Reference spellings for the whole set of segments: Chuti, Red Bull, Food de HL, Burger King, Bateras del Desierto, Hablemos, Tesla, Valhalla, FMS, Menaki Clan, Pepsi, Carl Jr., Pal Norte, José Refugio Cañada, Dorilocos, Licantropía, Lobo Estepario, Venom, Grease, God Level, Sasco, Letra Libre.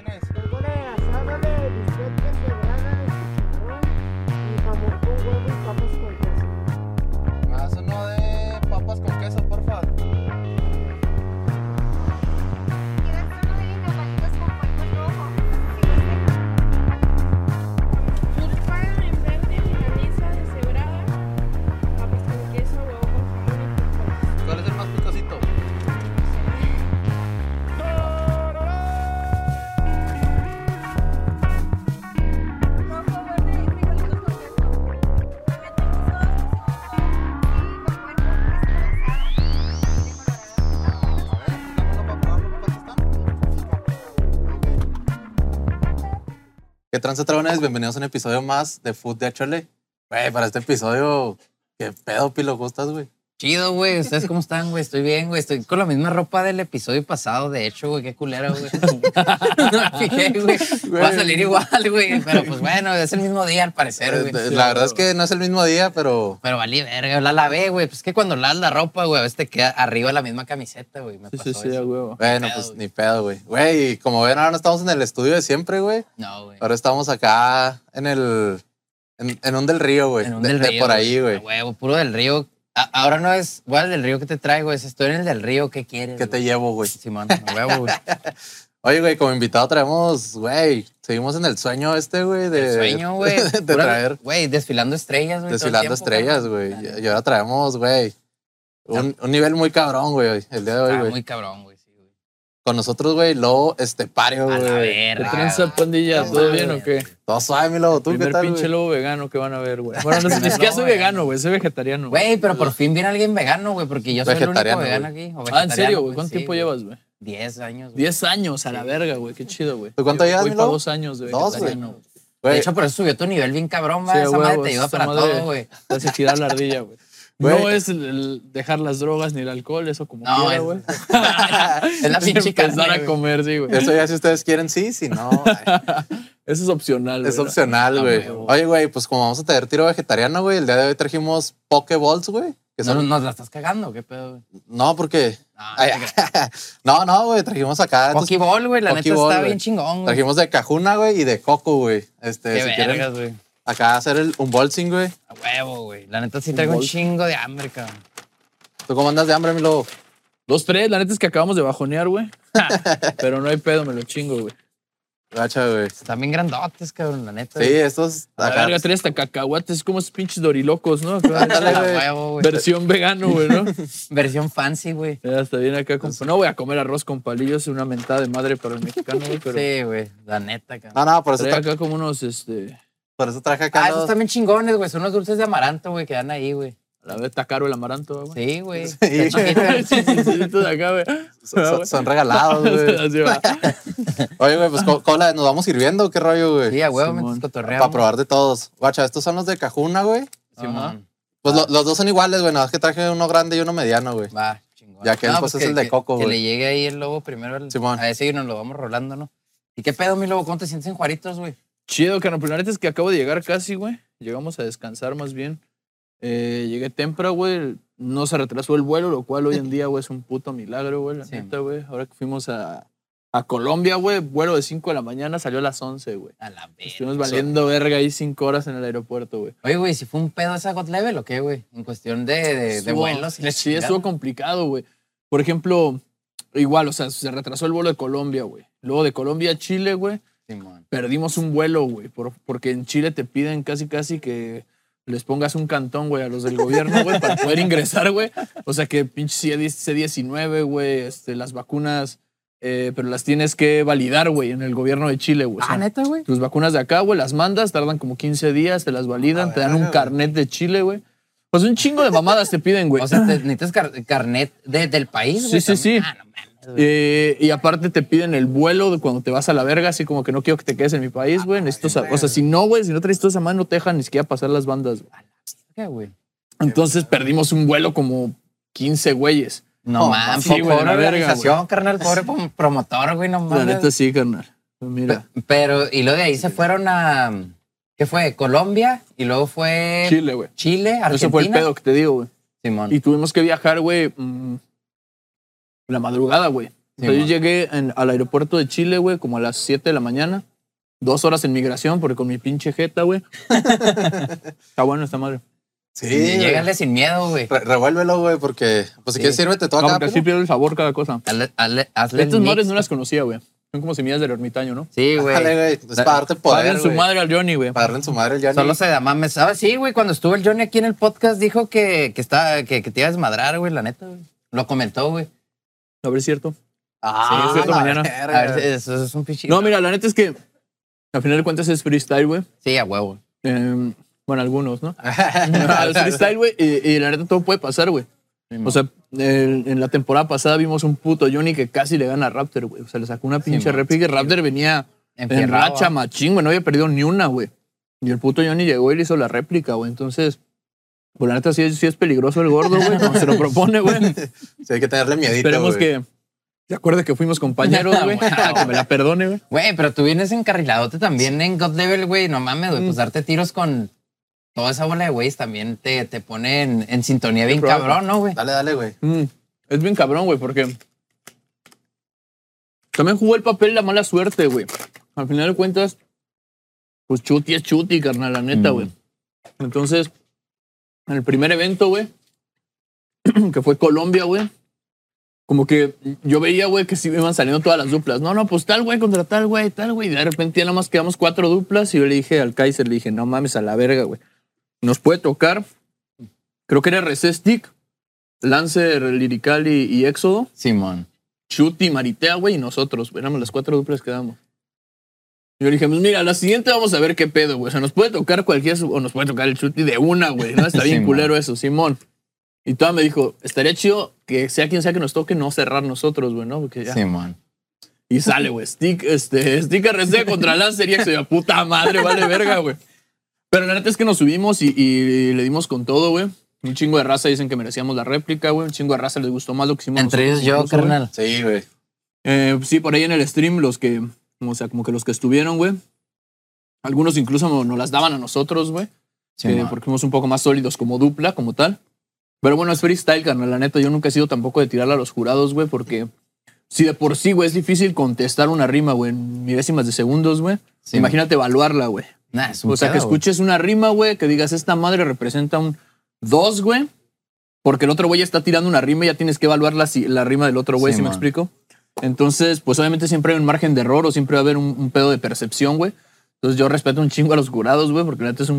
¿Quién es? Tortona de asado de bistecas cebradas, chicharrón y jamón con huevo y papas con queso. Haz uno de papas con queso, por favor. ¿Quieres uno de nopalitos con polvo rojo? Churpan en verde, milanesa de cebrada, papas con queso, huevo con jamón y papas. ¿Cuál es el más picosito? ¿Qué trance, trabones? Bienvenidos a un episodio más de Food de HL. Güey, para este episodio, ¿qué pedo, Pilo? ¿Cómo estás, güey? Chido, güey. ¿Ustedes cómo están, güey? Estoy bien, güey. Estoy con la misma ropa del episodio pasado, de hecho, güey. Qué culero, güey. No me fijé, güey. Va a salir igual, güey. Pero pues bueno, es el mismo día al parecer, güey. La verdad es que no es el mismo día, pero... Pero vale, verga. La lavé, güey. Pues que cuando lavas la ropa, güey, a veces te queda arriba la misma camiseta, güey. Me pasó sí, eso. Güey. Bueno, pues ni pedo, güey. Güey, como ven, ahora no estamos en el estudio de siempre, güey. No, güey. Ahora estamos acá en el... En un del río, güey. En un del río. Por ahí, güey. Güey, puro del río. Ahora no es, güey, el del río que te traigo, es estoy en el del río, ¿qué quieres? ¿Qué te llevo, güey? Simón, me huevo, güey. Oye, güey, como invitado traemos, güey, seguimos en el sueño güey. El sueño, güey. De traer. Güey, desfilando estrellas, güey. Desfilando estrellas, güey. Y ahora traemos, güey, un nivel muy cabrón, güey, el día de hoy, güey. Muy cabrón, güey, sí, güey. Con nosotros, güey, Lobo Estepario, güey. A la verga. ¿Qué tranza, pandilla? ¿Todo bien o qué? Todo suave, mi Lobo. ¿Tú qué tal, pinche Lobo vegano que van a ver, güey? Bueno, no sé, es que ya soy vegano, güey. Soy vegetariano. Güey, pero por fin viene alguien vegano, güey, porque yo soy el único vegano aquí. Ah, ¿en serio, güey? ¿Cuánto tiempo llevas, güey? 10 años, güey. 10 años, a la verga, güey. Qué chido, güey. ¿Tú cuánto llevas, mi Lobo? 2 años, güey. 2, güey. De hecho, por eso subió tu nivel bien cabrón, güey. Esa madre te ayuda para todo, güey. Te hace tirar la ardilla, güey. Güey. No es el dejar las drogas ni el alcohol, eso como no, quiera, güey. Es la pinche empezar a comer, sí, güey. Eso ya si ustedes quieren, sí, si no. Eso es opcional, güey. Es opcional, güey. Oye, güey, pues como vamos a tener tiro vegetariano, güey, el día de hoy trajimos pokeballs, güey. Son... ¿Nos la estás cagando? ¿Qué pedo, güey? No, porque... No, güey, trajimos acá... Pokeball, güey, la neta está bien chingón, güey. Trajimos de cajuna, güey, y de coco, güey. Qué si vergas, güey. Acá hacer el unboxing, güey. A huevo, güey. La neta sí traigo un chingo de hambre, cabrón. ¿Tú cómo andas de hambre, mi Lobo? 2, 3. La neta es que acabamos de bajonear, güey. Pero no hay pedo, me lo chingo, güey. Gacha, güey. Están bien grandotes, cabrón, la neta. Sí, estos... A la verga, 3 hasta cacahuates, como esos pinches dorilocos, ¿no? Claro, versión vegano, güey, ¿no? Versión fancy, güey. Hasta viene acá con... No voy a comer arroz con palillos, es una mentada de madre para el mexicano, güey, pero... Sí, güey, la neta, cabrón. No, por eso está... acá como unos, Por eso traje acá. Esos también chingones, güey. Son unos dulces de amaranto, güey, que dan ahí, güey. La verdad está caro el amaranto, güey. Sí, güey. Sí, son regalados, güey. Oye, güey, pues cola, nos vamos sirviendo, qué rollo, güey. Sí, a huevo, mientras cotorreamos. Para probar de todos. Guacha, estos son los de cajuna, güey. Simón. Pues los dos son iguales, güey. Nada más que traje uno grande y uno mediano, güey. Va, chingón. Ya que él pues es el de coco, güey. Que le llegue ahí el Lobo primero. Simón. A ese y nos lo vamos rolando, ¿no? ¿Y qué pedo, mi Lobo? ¿Cómo te sientes en Juaritos, güey? Chido, carnal. Primero es que acabo de llegar casi, güey. Llegamos a descansar más bien. Llegué temprano, güey. No se retrasó el vuelo, lo cual hoy en día, güey, es un puto milagro, güey. La neta, güey. Ahora que fuimos a Colombia, güey, vuelo de 5 de la mañana, salió a las 11, güey. A la verga. Estuvimos valiendo verga ahí 5 horas en el aeropuerto, güey. Oye, güey, ¿si fue un pedo esa God Level o qué, güey? En cuestión de vuelos. Sí, estuvo complicado, güey. Por ejemplo, igual, o sea, se retrasó el vuelo de Colombia, güey. Luego de Colombia a Chile, güey. Simón. Perdimos un vuelo, güey, porque en Chile te piden casi que les pongas un cantón, güey, a los del gobierno, güey, para poder ingresar, güey. O sea que pinche C19, güey, las vacunas, pero las tienes que validar, güey, en el gobierno de Chile, güey. Ah, o sea, ¿neta, güey? Tus vacunas de acá, güey, las mandas, tardan como 15 días, te las validan, te dan un carnet de Chile, güey. Pues un chingo de mamadas te piden, güey. O sea, necesitas carnet del país, güey. Sí. Ah, no, man. Y aparte te piden el vuelo de cuando te vas a la verga, así como que no quiero que te quedes en mi país, güey. O sea, si no, güey, si no traes toda esa mano, no te dejan ni siquiera pasar las bandas, güey. Entonces perdimos un vuelo como 15 güeyes. No mames, sí, güey, la organización, carnal, pobre promotor, güey, no mames. La neta sí, carnal. Mira. Pero, y luego de ahí se fueron a... ¿Qué fue? Colombia y luego fue... Chile, güey. Chile, Argentina. Eso fue el pedo que te digo, güey. Simón. Y tuvimos que viajar, güey... La madrugada, güey. Entonces yo llegué al aeropuerto de Chile, güey, como a las 7 de la mañana. 2 horas en migración, porque con mi pinche jeta, güey. Está bueno esta madre. Sí. Llegale sin miedo, güey. Revuélvelo, güey, porque... Pues si quieres, sírvete todo acá. Porque así pierdo el sabor cada cosa. Estas madres no las conocía, güey. Son como semillas del ermitaño, ¿no? Sí, güey. Dale, güey. Es para darte poder, güey. Darle su madre al Johnny, güey. Para darle su madre al Johnny. Solo se da mames. ¿Sabes? Sí, güey. Cuando estuvo el Johnny aquí en el podcast, dijo que te iba a desmadrar, güey, la neta, güey. Lo comentó, güey. A ver, es cierto. Ah, sí, es cierto, mañana. Verga. A ver, eso es un pichito. No, mira, la neta es que al final de cuentas es freestyle, güey. Sí, a huevo. Bueno, algunos, ¿no? Es freestyle, güey, y la neta todo puede pasar, güey. O sea, en la temporada pasada vimos un puto Johnny que casi le gana a Raptor, güey. O sea, le sacó una pinche réplica y Raptor venía en racha machín, güey. No había perdido ni una, güey. Y el puto Johnny llegó y le hizo la réplica, güey. Entonces... Pues la neta sí es peligroso el gordo, güey. No se lo propone, güey. Sí, hay que tenerle miedito, esperemos, güey. Esperemos que... ¿Te acuerdas que fuimos compañeros, güey? Que me la perdone, güey. Güey, pero tú vienes encarriladote también en God Level, güey. No mames, güey. Pues darte tiros con toda esa bola de güeyes también te pone en sintonía bien cabrón, ¿no, güey? Dale, güey. Es bien cabrón, güey, porque... También jugó el papel la mala suerte, güey. Al final de cuentas, pues Chuti es Chuti, carnal, la neta, güey. Entonces... En el primer evento, güey, que fue Colombia, güey, como que yo veía, güey, que sí me iban saliendo todas las duplas. No, pues tal, güey, contra tal, güey. Y de repente ya nomás quedamos 4 duplas y yo le dije al Kaiser, le dije, no mames, a la verga, güey. Nos puede tocar, creo que era RC Stick, Lancer, Lirical y Éxodo. Simón. Chuti, Maritea, güey, y nosotros. Éramos las 4 duplas que damos. Yo dije, pues mira, la siguiente vamos a ver qué pedo, güey. O sea, nos puede tocar cualquier... O nos puede tocar el Chuti de una, güey. No, está bien culero eso, Simón. Y toda me dijo, estaría chido que sea quien sea que nos toque no cerrar nosotros, güey, ¿no? Porque ya... Simón. Y sale, güey. Stick RC contra Lancer y Exo. Puta madre, vale verga, güey. Pero la neta es que nos subimos y le dimos con todo, güey. Un chingo de raza dicen que merecíamos la réplica, güey. Un chingo de raza les gustó más lo que hicimos. Entre ellos yo, carnal. Sí, güey. Sí, por ahí en el stream los que... O sea, como que los que estuvieron, güey. Algunos incluso nos las daban a nosotros, güey. Sí, porque fuimos un poco más sólidos como dupla, como tal. Pero bueno, es freestyle, carnal. La neta, yo nunca he sido tampoco de tirarla a los jurados, güey. Porque si de por sí, güey, es difícil contestar una rima, güey, en milésimas de segundos, güey. Sí, imagínate evaluarla, güey. Nah, o sea, que escuches una rima, güey, que digas, esta madre representa un 2, güey. Porque el otro güey está tirando una rima y ya tienes que evaluar la rima del otro güey, sí, ¿sí me explico? Entonces, pues obviamente siempre hay un margen de error o siempre va a haber un pedo de percepción, güey. Entonces yo respeto un chingo a los jurados, güey, porque la neta es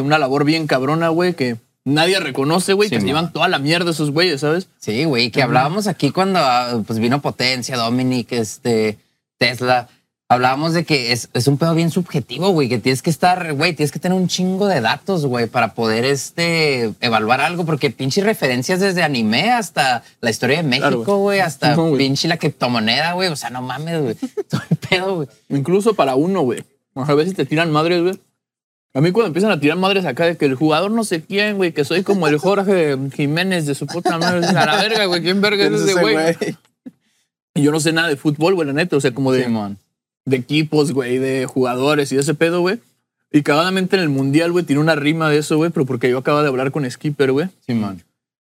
una labor bien cabrona, güey, que nadie reconoce, güey, sí, que se llevan toda la mierda esos güeyes, ¿sabes? Sí, güey, que hablábamos aquí cuando pues vino Potencia, Dominic, Tesla. Hablábamos de que es un pedo bien subjetivo, güey, que tienes que estar, güey, tienes que tener un chingo de datos, güey, para poder evaluar algo, porque pinche referencias desde anime hasta la historia de México, güey, claro, hasta pinche la criptomoneda, güey, o sea, no mames, güey, todo el pedo, güey. Incluso para uno, güey, a veces te tiran madres, güey. A mí cuando empiezan a tirar madres acá de que el jugador no sé quién, güey, que soy como el Jorge Jiménez de su puta madre, a la verga, güey, ¿quién verga es ese, güey? Y yo no sé nada de fútbol, güey, la neta, o sea, como de... Sí, de equipos, güey, de jugadores y de ese pedo, güey. Y cagadamente en el mundial, güey, tiene una rima de eso, güey, pero porque yo acababa de hablar con Skipper, güey. Sí, man.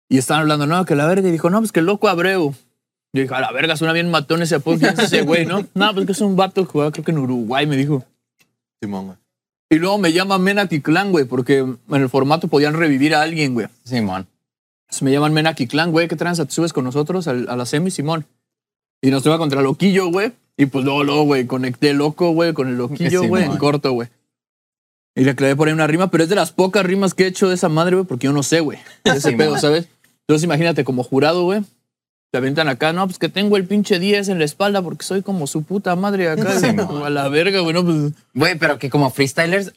Y estaban hablando, no, que la verga. Y dijo, no, pues que loco Abreu. Yo dije, a la verga, suena bien matón ese apodo. Ese güey, ¿no? No, pues que es un vato que jugaba, creo que en Uruguay, me dijo. Sí, man, güey. Y luego me llaman Menaki Clan, güey, porque en el formato podían revivir a alguien, güey. Sí, man. Entonces me llaman Menaki Clan, güey, ¿qué tranza? ¿Te subes con nosotros a la semi, Simón? Y nos toca contra Loquillo, güey. Y pues luego, güey, conecté loco, güey, con el Loquillo, güey, en corto, güey. Y le clavé por ahí una rima, pero es de las pocas rimas que he hecho de esa madre, güey, porque yo no sé, güey, ese pedo, ¿sabes? Entonces imagínate, como jurado, güey, te aventan acá, no, pues que tengo el pinche 10 en la espalda porque soy como su puta madre acá, sí, a la verga, güey, no, pues... Güey, pero que como freestylers...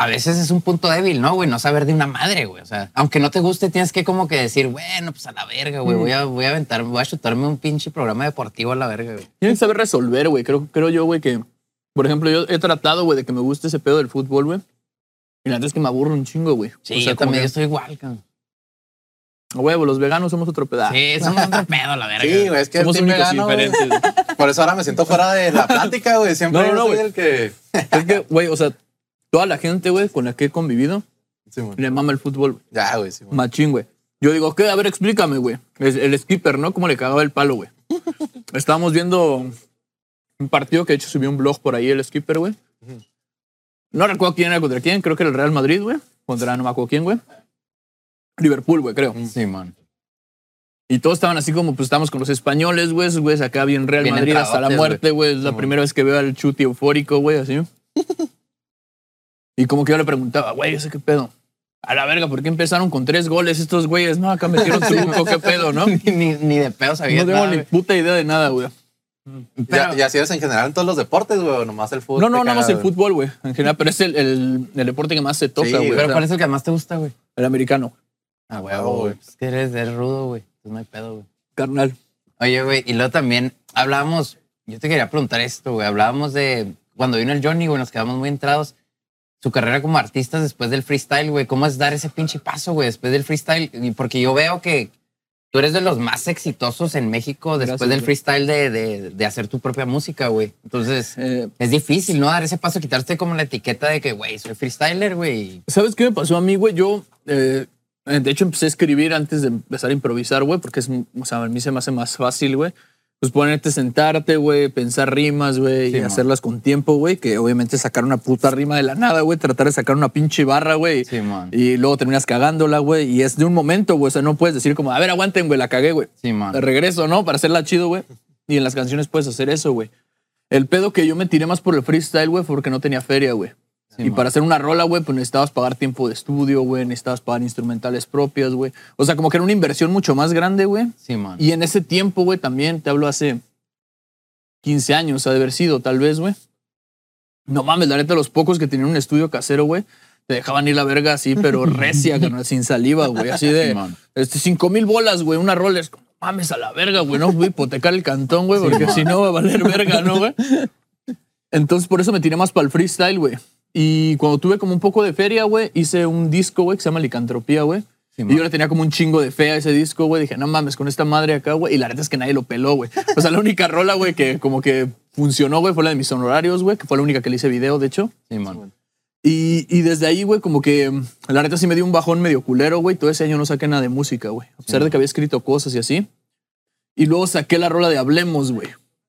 A veces es un punto débil, ¿no, güey? No saber de una madre, güey. O sea, aunque no te guste, tienes que como que decir, bueno, pues a la verga, güey. Voy a aventarme, voy a chutarme un pinche programa deportivo a la verga, güey. Tienen que saber resolver, güey. Creo yo, güey, que... Por ejemplo, yo he tratado, güey, de que me guste ese pedo del fútbol, güey. Y la verdad es que me aburro un chingo, güey. Sí, o sea, yo también estoy igual, cabrón. Güey, los veganos somos otro pedazo. Sí, somos otro pedo, la verga. Sí, güey, es que somos únicos vegano, diferentes. Güey. Por eso ahora me siento fuera de la plática, güey. Siempre no, soy el que... Es que, güey, o sea... Toda la gente, güey, con la que he convivido, sí, le mama el fútbol, güey. Ya, güey, sí, machín, güey. Yo digo, ¿qué? A ver, explícame, güey. El Skipper, ¿no? ¿Cómo le cagaba el palo, güey? Estábamos viendo un partido que de hecho subió un blog por ahí el skipper, güey. No recuerdo quién era contra quién. Creo que era el Real Madrid, güey. Contra no me acuerdo quién, güey. Liverpool, güey, creo. Sí, man. Y todos estaban así como, pues estamos con los españoles, güey. Esos güeyes acá bien Real Madrid hasta la muerte, güey. Es la primera vez que veo al Chuti eufórico, güey, así. Y como que yo le preguntaba, güey, ¿ese qué pedo? A la verga, ¿por qué empezaron con 3 goles estos güeyes? No, acá metieron truco, qué pedo, ¿no? Ni de pedo sabía nada. No tengo ni puta idea de nada, güey. Pero, ¿y así es en general en todos los deportes, güey? ¿O nomás el fútbol? No, no, nada más el fútbol, güey. En general, pero es el deporte que más se toca, güey. Sí, pero ¿cuál es el que más te gusta, güey? El americano. Ah, güey, güey. Es que eres rudo, güey. Pues no hay pedo, güey. Carnal. Oye, güey, y luego también hablábamos... Yo te quería preguntar esto, güey. Hablábamos de... Cuando vino el Johnny, güey, nos quedamos muy entrados. Su carrera como artista después del freestyle, güey. ¿Cómo es dar ese pinche paso, güey, después del freestyle? Porque yo veo que tú eres de los más exitosos en México después del freestyle de hacer tu propia música, güey. Entonces, es difícil, ¿no? Dar ese paso, quitarte como la etiqueta de que, güey, soy freestyler, güey. ¿Sabes qué me pasó a mí, güey? Yo, de hecho, empecé a escribir antes de empezar a improvisar, güey, porque es, o sea, a mí se me hace más fácil, güey. Pues ponerte, sentarte, güey, pensar rimas, güey, y hacerlas con tiempo, güey, que obviamente sacar una puta rima de la nada, güey, tratar de sacar una pinche barra, güey, y luego terminas cagándola, güey, y es de un momento, güey, o sea, no puedes decir como, a ver, aguanten, güey, la cagué, güey, regreso, ¿no? Para hacerla chido, güey, y en las canciones puedes hacer eso, güey. El pedo que yo me tiré más por el freestyle, güey, porque no tenía feria, güey. Y para hacer una rola, güey, pues necesitabas pagar tiempo de estudio, güey, necesitabas pagar instrumentales propias, güey. O sea, como que era una inversión mucho más grande, güey. Sí, man. Y en ese tiempo, güey, también, te hablo hace 15 años, ha de haber sido, tal vez, güey. No mames, la neta, los pocos que tenían un estudio casero, güey, te dejaban ir la verga así, pero recia, sin saliva, güey. Así de, 5,000 bolas, güey, una rola. Es como, mames, a la verga, güey, no voy a hipotecar el cantón, güey, porque si no va a valer verga, ¿no, güey? Entonces, por eso me tiré más para el freestyle, güey. Y cuando tuve como un poco de feria, güey, hice un disco, güey, que se llama Licantropía, güey. Sí, y yo le tenía como un chingo de fe a ese disco, güey. Dije, no mames, con esta madre acá, güey. Y la verdad es que nadie lo peló, güey. O sea, la única rola, güey, que como que funcionó, güey, fue la de mis honorarios, güey, que fue la única que le hice video, de hecho. Sí, man. Y desde ahí, güey, como que la neta sí me dio un bajón medio culero, güey. Todo ese año no saqué nada de música, güey. A pesar de que había escrito cosas y así. Y luego saqué la rola de Hablemos, güey.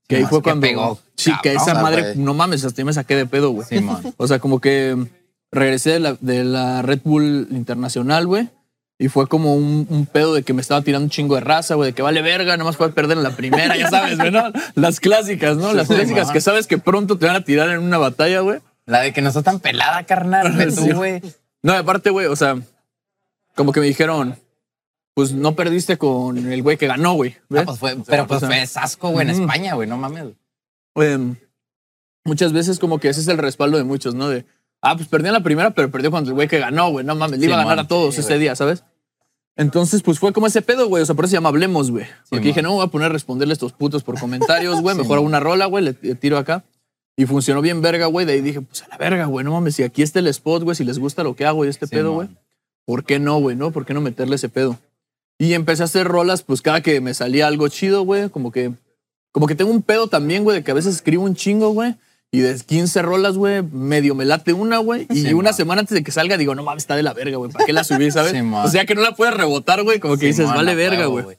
Que ahí fue cuando... Pegó. Sí, que esa madre... No mames, hasta me saqué de pedo, güey. Sí, man. O sea, como que regresé de la Red Bull Internacional, güey. Y fue como un pedo de que me estaba tirando un chingo de raza, güey. De que vale verga, nomás puedes perder en la primera, ya sabes, güey, ¿no? Las clásicas, ¿no? Las clásicas que sabes que pronto te van a tirar en una batalla, güey. La de que no estás tan pelada, carnal, güey. No, aparte, güey, o sea... Como que me dijeron... Pues no perdiste con el güey que ganó, güey. Ah, pues fue, pero pues fue asco, güey, en España, güey, no mames. Muchas veces como que ese es el respaldo de muchos, ¿no? De, pues perdí en la primera, pero perdió contra el güey que ganó, güey, no mames, le iba a ganar a todos ese día, ¿sabes? Entonces, pues fue como ese pedo, güey, o sea, por eso se llama Hablemos, güey. Porque dije, no, voy a poner a responderle a estos putos por comentarios, güey, mejor hago una rola, güey, le tiro acá. Y funcionó bien verga, güey, de ahí dije, pues a la verga, güey, no mames, si aquí está el spot, güey, si les gusta lo que hago y este pedo, güey, ¿por qué no, güey, no? ¿Por qué no meterle ese pedo? Y empecé a hacer rolas, pues cada que me salía algo chido, güey, como que tengo un pedo también, güey, de que a veces escribo un chingo, güey, y de 15 rolas, güey, medio me late una, güey, y una semana antes de que salga digo, no mames, está de la verga, güey, ¿para qué la subí, sabes? O sea, que no la puedes rebotar, güey, como que dices, vale verga, güey.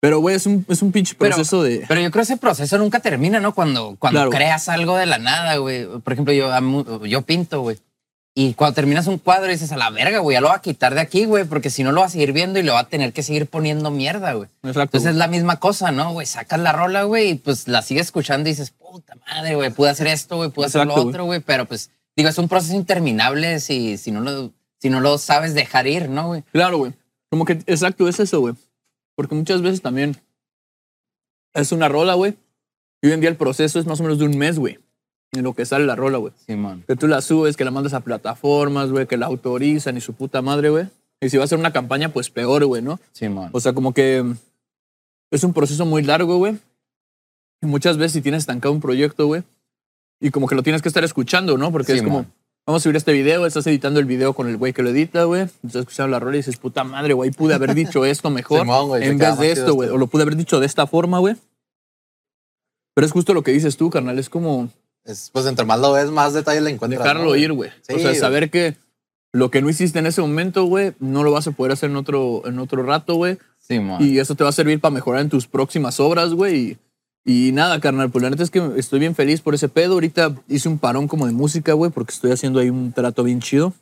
Pero, güey, es un pinche proceso de... Pero yo creo que ese proceso nunca termina, ¿no? Cuando creas algo de la nada, güey. Por ejemplo, yo pinto, güey. Y cuando terminas un cuadro dices, a la verga, güey, ya lo va a quitar de aquí, güey, porque si no lo va a seguir viendo y lo va a tener que seguir poniendo mierda, güey. Entonces es la misma cosa, ¿no, güey? Sacas la rola, güey, y pues la sigues escuchando y dices, puta madre, güey, pude hacer esto, güey, pude hacer lo otro, güey. Pero pues, digo, es un proceso interminable si no lo sabes dejar ir, ¿no, güey? Claro, güey. Como que, exacto, es eso, güey. Porque muchas veces también es una rola, güey. Y hoy en día el proceso es más o menos de un mes, güey. En lo que sale la rola, güey. Sí, man. Que tú la subes, que la mandas a plataformas, güey, que la autorizan y su puta madre, güey. Y si va a ser una campaña, pues peor, güey, ¿no? Sí, man. O sea, como que es un proceso muy largo, güey. Y muchas veces si tienes estancado un proyecto, güey, y como que lo tienes que estar escuchando, ¿no? Porque es como, vamos a subir este video, estás editando el video con el güey que lo edita, güey. Estás escuchando la rola y dices, puta madre, güey, pude haber dicho esto mejor en vez de esto, güey. O lo pude haber dicho de esta forma, güey. Pero es justo lo que dices tú, carnal. Es como... Pues entre más lo ves, más detalle le encuentras. Dejarlo ir, güey. Sí, o sea, saber que lo que no hiciste en ese momento, güey, no lo vas a poder hacer en otro rato, güey. Sí, man. Y eso te va a servir para mejorar en tus próximas obras, güey. Y nada, carnal, pues la neta es que estoy bien feliz por ese pedo. Ahorita hice un parón como de música, güey, porque estoy haciendo ahí un trato bien chido.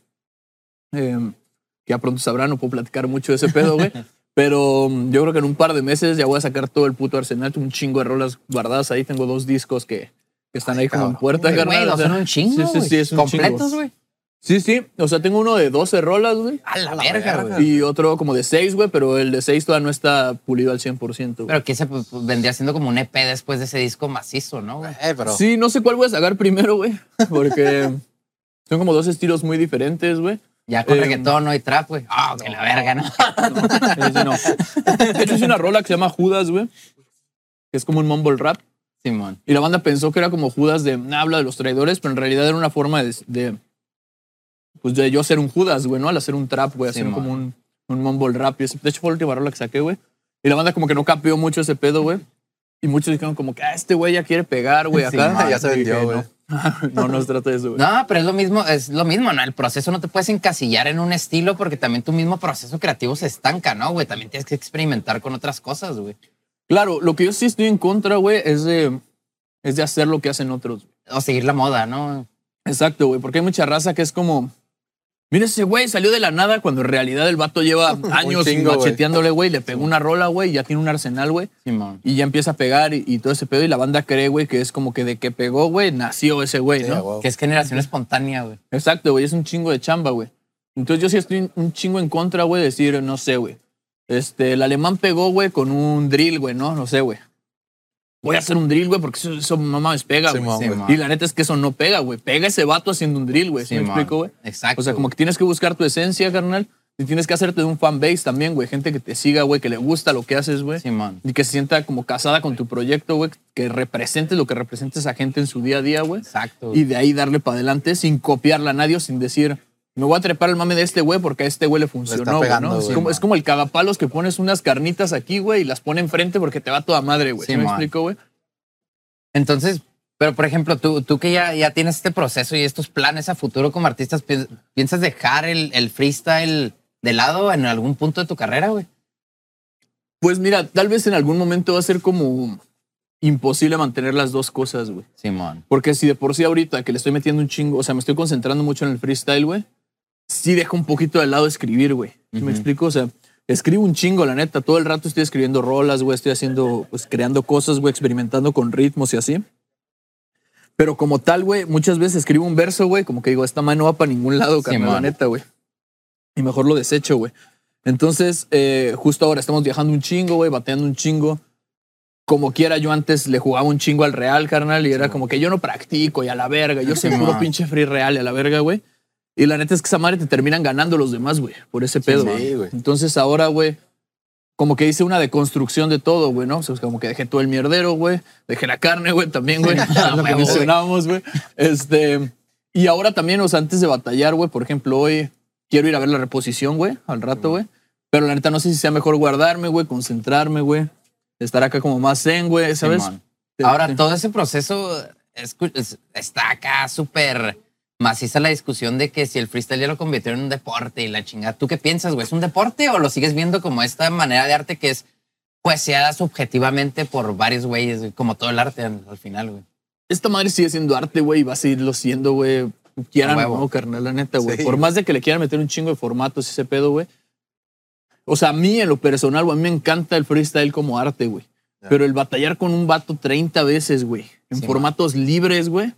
Ya pronto sabrán, no puedo platicar mucho de ese pedo, güey. Pero yo creo que en un par de meses ya voy a sacar todo el puto arsenal. Un chingo de rolas guardadas ahí. Tengo 2 discos que están ahí como en puerta, carnal. O sea, son un chingo, güey. Sí, es un chingo. ¿Completos, güey? Sí, sí. O sea, tengo uno de 12 rolas, güey. A la verga, güey. Y otro como de 6, güey, pero el de 6 todavía no está pulido al 100%. Güey. Pero que se pues, vendría siendo como un EP después de ese disco macizo, ¿no, güey? Pero... Sí, no sé cuál voy a sacar primero, güey. Porque son como 2 estilos muy diferentes, güey. Ya con reggaetón, no hay trap, güey. Ah, que la verga, ¿no? No. De hecho, es una rola que se llama Judas, güey. Que es como un mumble rap. Simón. Y la banda pensó que era como Judas de habla de los traidores, pero en realidad era una forma de yo ser un Judas, güey, ¿no? Al hacer un trap, güey, hacer como un mumble rap. De hecho, fue la última rola que saqué, güey. Y la banda como que no capió mucho ese pedo, güey. Y muchos dijeron como que, este güey ya quiere pegar, güey, acá. Sí, ya se vendió, güey. No se trata de eso, güey. No, pero es lo mismo, ¿no? El proceso no te puedes encasillar en un estilo porque también tu mismo proceso creativo se estanca, ¿no, güey? También tienes que experimentar con otras cosas, güey. Claro, lo que yo sí estoy en contra, güey, es de hacer lo que hacen otros. O seguir la moda, ¿no? Exacto, güey, porque hay mucha raza que es como... Mira ese güey, salió de la nada cuando en realidad el vato lleva años macheteándole, güey. Le pegó una rola, güey, ya tiene un arsenal, güey. Sí, y ya empieza a pegar y todo ese pedo. Y la banda cree, güey, que es como que de que pegó, güey, nació ese güey, sí, ¿no? Wow. Que es generación espontánea, güey. Exacto, güey, es un chingo de chamba, güey. Entonces yo sí estoy un chingo en contra, güey, de decir, no sé, güey. El alemán pegó, güey, con un drill, güey, ¿no? No sé, güey. Voy a hacer un drill, güey, porque eso mamá me pega, güey. Sí, y la neta es que eso no pega, güey. Pega ese vato haciendo un drill, güey. Sí, ¿me explico, güey? Exacto. O sea, como que tienes que buscar tu esencia, carnal. Y tienes que hacerte de un fan base también, güey. Gente que te siga, güey, que le gusta lo que haces, güey. Sí, man. Y que se sienta como casada con tu proyecto, güey. Que represente lo que representa esa gente en su día a día, güey. Exacto. Wey. Y de ahí darle para adelante sin copiarla a nadie, sin decir... Me voy a trepar el mame de este güey porque a este güey le funcionó, güey, ¿no? Es como el cagapalos que pones unas carnitas aquí, güey, y las pone enfrente porque te va toda madre, güey. Sí, ¿me explico, güey? Entonces, pero por ejemplo, tú que ya tienes este proceso y estos planes a futuro como artistas, ¿piensas dejar el freestyle de lado en algún punto de tu carrera, güey? Pues mira, tal vez en algún momento va a ser como... imposible mantener las dos cosas, güey. Simón. Porque si de por sí ahorita que le estoy metiendo un chingo, o sea, me estoy concentrando mucho en el freestyle, güey, sí dejo un poquito de lado escribir, güey. ¿Sí me explico? O sea, escribo un chingo, la neta. Todo el rato estoy escribiendo rolas, güey. Estoy haciendo, pues, creando cosas, güey, experimentando con ritmos y así. Pero como tal, güey, muchas veces escribo un verso, güey, como que digo, esta mano no va para ningún lado, carnal, la neta, güey. Y mejor lo desecho, güey. Entonces, justo ahora estamos viajando un chingo, güey, bateando un chingo. Como quiera, yo antes le jugaba un chingo al real, carnal, y era como que yo no practico y a la verga. Yo soy puro pinche free real y a la verga, güey. Y la neta es que esa madre te terminan ganando los demás, güey, por ese pedo. Sí, güey. Entonces ahora, güey, como que hice una deconstrucción de todo, güey, ¿no? O sea, como que dejé todo el mierdero, güey. Dejé la carne, güey, también, güey. Lo que mencionábamos, güey. Y ahora también, o sea, antes de batallar, güey, por ejemplo, hoy quiero ir a ver la reposición, güey, al rato, güey. Pero la neta no sé si sea mejor guardarme, güey, concentrarme, güey. Estar acá como más zen, güey, ¿sabes? Sí, ahora, todo ese proceso está acá súper maciza la discusión de que si el freestyle ya lo convirtió en un deporte y la chingada. ¿Tú qué piensas, güey? ¿Es un deporte o lo sigues viendo como esta manera de arte que es poeseada subjetivamente por varios güeyes, güey, como todo el arte al final, güey? Esta madre sigue siendo arte, güey, y va a seguirlo siendo, güey. Quieran o no, carnal, la neta, güey. Sí. Por más de que le quieran meter un chingo de formatos y ese pedo, güey. O sea, a mí en lo personal, güey, a mí me encanta el freestyle como arte, güey. Yeah. Pero el batallar con un vato 30 veces, güey, en formatos libres, güey,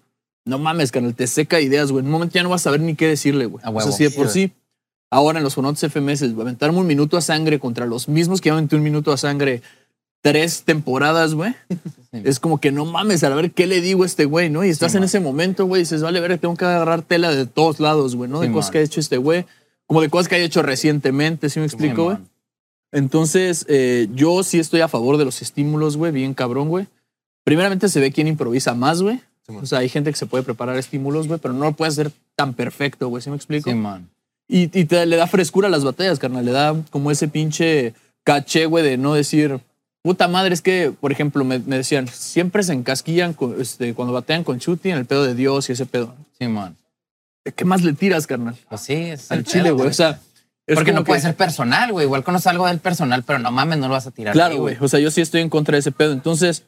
no mames, carnal, te seca ideas, güey. En un momento ya no vas a saber ni qué decirle, güey. O sea, si de por sí, ahora en los formatos FMS, güey, aventarme un minuto a sangre contra los mismos que ya aventé un minuto a sangre 3 temporadas, güey. Es como que no mames, a ver qué le digo a este güey, ¿no? Y estás en ese momento, güey, y dices, vale, a ver, tengo que agarrar tela de todos lados, güey, ¿no? De cosas que ha hecho este güey. Como de cosas que haya hecho recientemente, ¿sí me explico, güey? Entonces, yo sí estoy a favor de los estímulos, güey, bien cabrón, güey. Primeramente se ve quién improvisa más, güey. Sí, o sea, hay gente que se puede preparar estímulos, güey, pero no lo puede hacer tan perfecto, güey, ¿sí me explico? Sí, man. Y le da frescura a las batallas, carnal. Le da como ese pinche caché, güey, de no decir... Puta madre, es que, por ejemplo, me decían, siempre se encasquillan con, cuando batean con Chuty en el pedo de Dios y ese pedo. Sí, man. ¿Qué más le tiras, carnal? Así es. Al chile, güey. O sea, Porque no puede ser personal, güey. Igual conozco algo del personal, pero no mames, no lo vas a tirar. Claro, güey. O sea, yo sí estoy en contra de ese pedo. Entonces,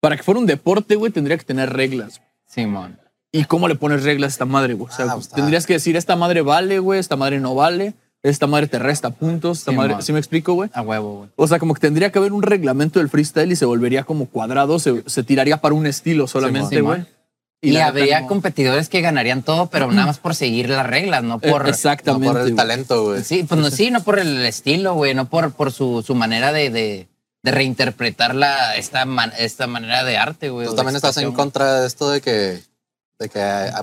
para que fuera un deporte, güey, tendría que tener reglas. Simón. ¿Y cómo le pones reglas a esta madre, güey? O sea, tendrías que decir, esta madre vale, güey, esta madre no vale, esta madre te resta puntos, esta madre... ¿Sí me explico, güey? A huevo, güey. O sea, como que tendría que haber un reglamento del freestyle y se volvería como cuadrado, se tiraría para un estilo solamente, güey. Y habría como... competidores que ganarían todo, pero nada más por seguir las reglas, no por, no por el talento, güey. Sí, pues no, sí, no por el estilo, güey, no por su manera de reinterpretar esta manera de arte, güey. ¿Tú también estás en contra de esto de que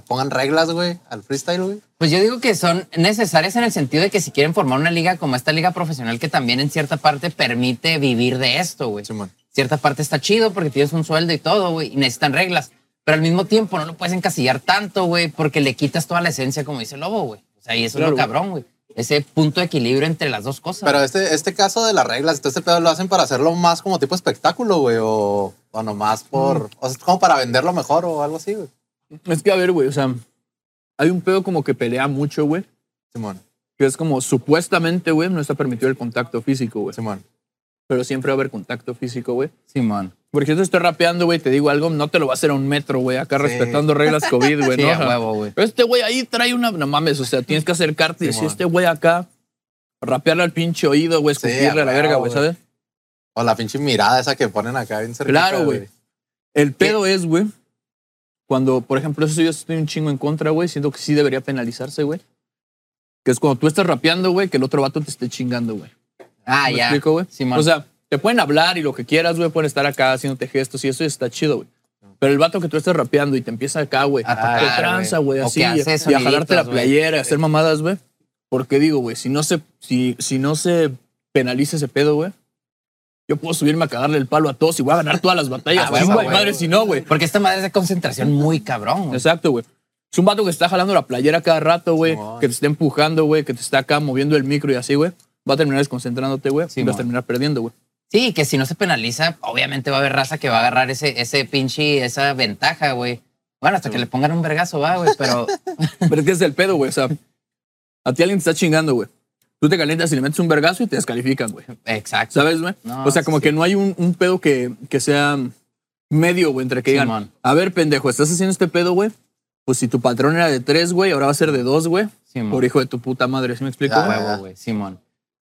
pongan reglas, güey, al freestyle, güey? Pues yo digo que son necesarias en el sentido de que si quieren formar una liga como esta liga profesional que también en cierta parte permite vivir de esto, güey. Sí, cierta parte está chido porque tienes un sueldo y todo, güey, y necesitan reglas. Pero al mismo tiempo no lo puedes encasillar tanto, güey, porque le quitas toda la esencia, como dice Lobo, güey. O sea, y eso, claro, es lo cabrón, güey. Ese punto de equilibrio entre las dos cosas. Pero este caso de las reglas, este pedo lo hacen para hacerlo más como tipo espectáculo, güey, o nomás por... O sea, como para venderlo mejor o algo así, güey. Es que, a ver, güey, o sea, hay un pedo como que pelea mucho, güey. Simón. Que es como, supuestamente, güey, no está permitido el contacto físico, güey. Simón. Pero siempre va a haber contacto físico, güey. Simón. Porque yo te estoy rapeando, güey, te digo algo, no te lo va a hacer a un metro, güey, acá respetando reglas COVID, güey, ¿no? Sí, a huevo, güey. Este güey ahí trae una... No mames, o sea, tienes que acercarte y decir, este güey acá, rapearle al pinche oído, güey, escupirle a la verga, güey, ¿sabes? O la pinche mirada esa que ponen acá bien cerquita. Claro, güey. El pedo es, güey, cuando, por ejemplo, eso yo estoy un chingo en contra, güey, siento que sí debería penalizarse, güey. Que es cuando tú estás rapeando, güey, que el otro vato te esté chingando, güey. Ah, ya. ¿Me explico, güey? O sea, te pueden hablar y lo que quieras, güey, pueden estar acá haciéndote gestos y eso está chido, güey. Pero el vato que tú estás rapeando y te empieza acá, güey, a te tranza, güey, así, y a jalarte la playera, a hacer mamadas, güey. Porque digo, güey, si no se penaliza ese pedo, güey, yo puedo subirme a cagarle el palo a todos y voy a ganar todas las batallas. Güey, madre, si no, güey. Porque esta madre es de concentración muy cabrón, güey. Exacto, güey. Es un vato que está jalando la playera cada rato, güey, que te está empujando, güey, que te está acá moviendo el micro y así, güey. Va a terminar desconcentrándote, güey, y vas a terminar perdiendo, güey. Sí, que si no se penaliza, obviamente va a haber raza que va a agarrar esa ventaja, güey. Bueno, hasta que le pongan un vergazo, va, güey, pero... Pero es que es el pedo, güey, o sea, a ti alguien te está chingando, güey. Tú te calientas y le metes un vergazo y te descalifican, güey. Exacto. ¿Sabes, güey? No, o sea, como que no hay un pedo que sea medio, güey, entre que digan, a ver, pendejo, estás haciendo este pedo, güey. Pues si tu patrón era de 3, güey, ahora va a ser de 2, güey. Por hijo de tu puta madre, ¿sí me explico? Ah, güey, Simón.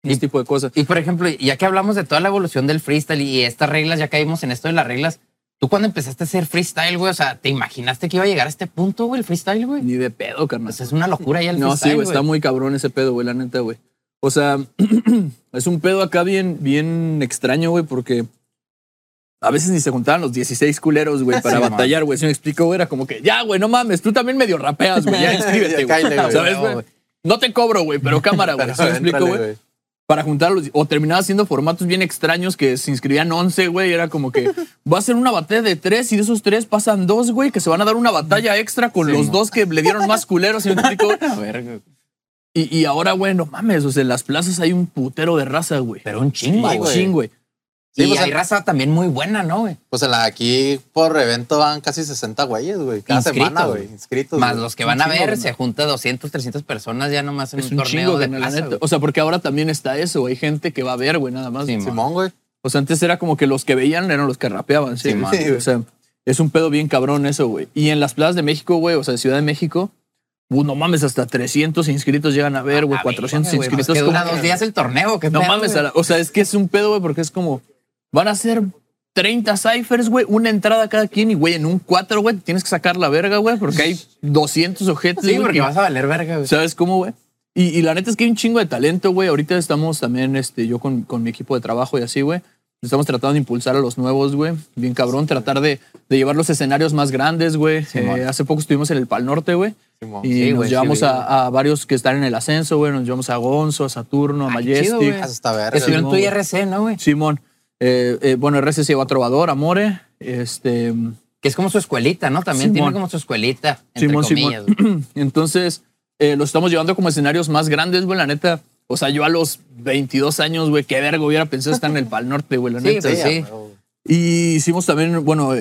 Este tipo de cosas. Y, por ejemplo, ya que hablamos de toda la evolución del freestyle y estas reglas, ya caímos en esto de las reglas, tú cuando empezaste a hacer freestyle, güey, o sea, ¿te imaginaste que iba a llegar a este punto, güey, el freestyle, güey? Ni de pedo, carnal. Pues es una locura ya el freestyle, sí, güey, está muy cabrón ese pedo, güey, la neta, güey. O sea, es un pedo acá bien extraño, güey, porque a veces ni se juntaban los 16 culeros, güey, para batallar, güey. Si me explico, güey, era como que, ya, güey, no mames, tú también medio rapeas, güey, ya inscríbete, güey. ¿Sabes, güey? No te cobro, güey, pero cámara, güey. ¿Sí me explico, güey? Para juntarlos, o terminaba haciendo formatos bien extraños que se inscribían 11, güey, era como que va a ser una batalla de 3 y de esos 3 pasan 2, güey, que se van a dar una batalla extra con los 2 que le dieron más culeros. ¿Sí me explico? A ver, y ahora, güey, no mames, o sea, en las plazas hay un putero de raza, güey. Pero un chingo, güey. Sí, y pues hay raza también muy buena, ¿no, güey? Pues en la de aquí por evento van casi 60 güeyes, güey. Cada semana, güey. Inscritos. Más los que van a ver, se junta 200, 300 personas ya nomás en un torneo de plaza. O sea, porque ahora también está eso, güey. Hay gente que va a ver, güey, nada más. Simón, güey. O sea, antes era como que los que veían eran los que rapeaban, sí. O sea, es un pedo bien cabrón eso, güey. Y en las plazas de México, güey, o sea, de Ciudad de México, no mames, hasta 300 inscritos llegan a ver, güey. 400 inscritos. Que dura 2 días el torneo. No mames, o sea, es que es un pedo, güey, porque es como... Van a ser 30 ciphers, güey, una entrada cada quien y, güey, en un 4, güey, tienes que sacar la verga, güey, porque hay 200 objetos. Sí, porque vas a valer verga, güey. ¿Sabes cómo, güey? Y la neta es que hay un chingo de talento, güey. Ahorita estamos también, yo con mi equipo de trabajo y así, güey, estamos tratando de impulsar a los nuevos, güey. Bien cabrón, tratar de llevar los escenarios más grandes, güey. Hace poco estuvimos en el Pal Norte, güey. Y nos llevamos a varios que están en el ascenso, güey. Nos llevamos a Gonzo, a Saturno, a Majestic. Hasta verga. Estuvieron tu IRC, ¿no, güey? Simón. Bueno, RC se llevó a Trovador, Amore, que es como su escuelita, ¿no? También tiene como su escuelita, entre comillas. Entonces, los estamos llevando como escenarios más grandes, güey, la neta. O sea, yo a los 22 años, güey, qué verga hubiera pensado estar en el Pal Norte, güey, la neta. Sí. Y hicimos también, bueno,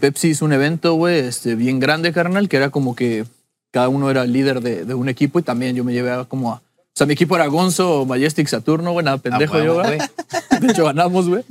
Pepsi hizo un evento, güey, bien grande, carnal, que era como que cada uno era el líder de un equipo y también yo me llevé como a O sea, mi equipo era Gonzo, Majestic, Saturno, güey, nada pendejo yo, güey. De hecho, ganamos, güey.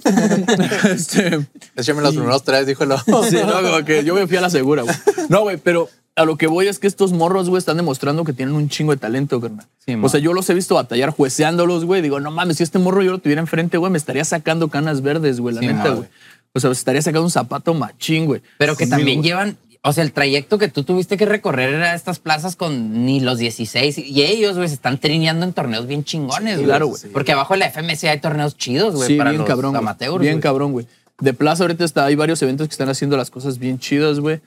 Échame los primeros tres, díjelo. Sí, no, como que yo me fui a la segura, güey. No, güey, pero a lo que voy es que estos morros, güey, están demostrando que tienen un chingo de talento, carnal. Sí, o sea, yo los he visto batallar jueceándolos, güey. Digo, no mames, si este morro yo lo tuviera enfrente, güey, me estaría sacando canas verdes, güey, la neta, güey. O sea, estaría sacando un zapato machín, güey. Pero que sí, también güey. Llevan... O sea, el trayecto que tú tuviste que recorrer era estas plazas con ni los 16. Y ellos, güey, se están trineando en torneos bien chingones, güey. Claro, güey. Sí. Porque abajo de la FMS hay torneos chidos, güey, sí, para los amateurs. Bien cabrón, güey. De plaza ahorita está, hay varios eventos que están haciendo las cosas bien chidas, güey.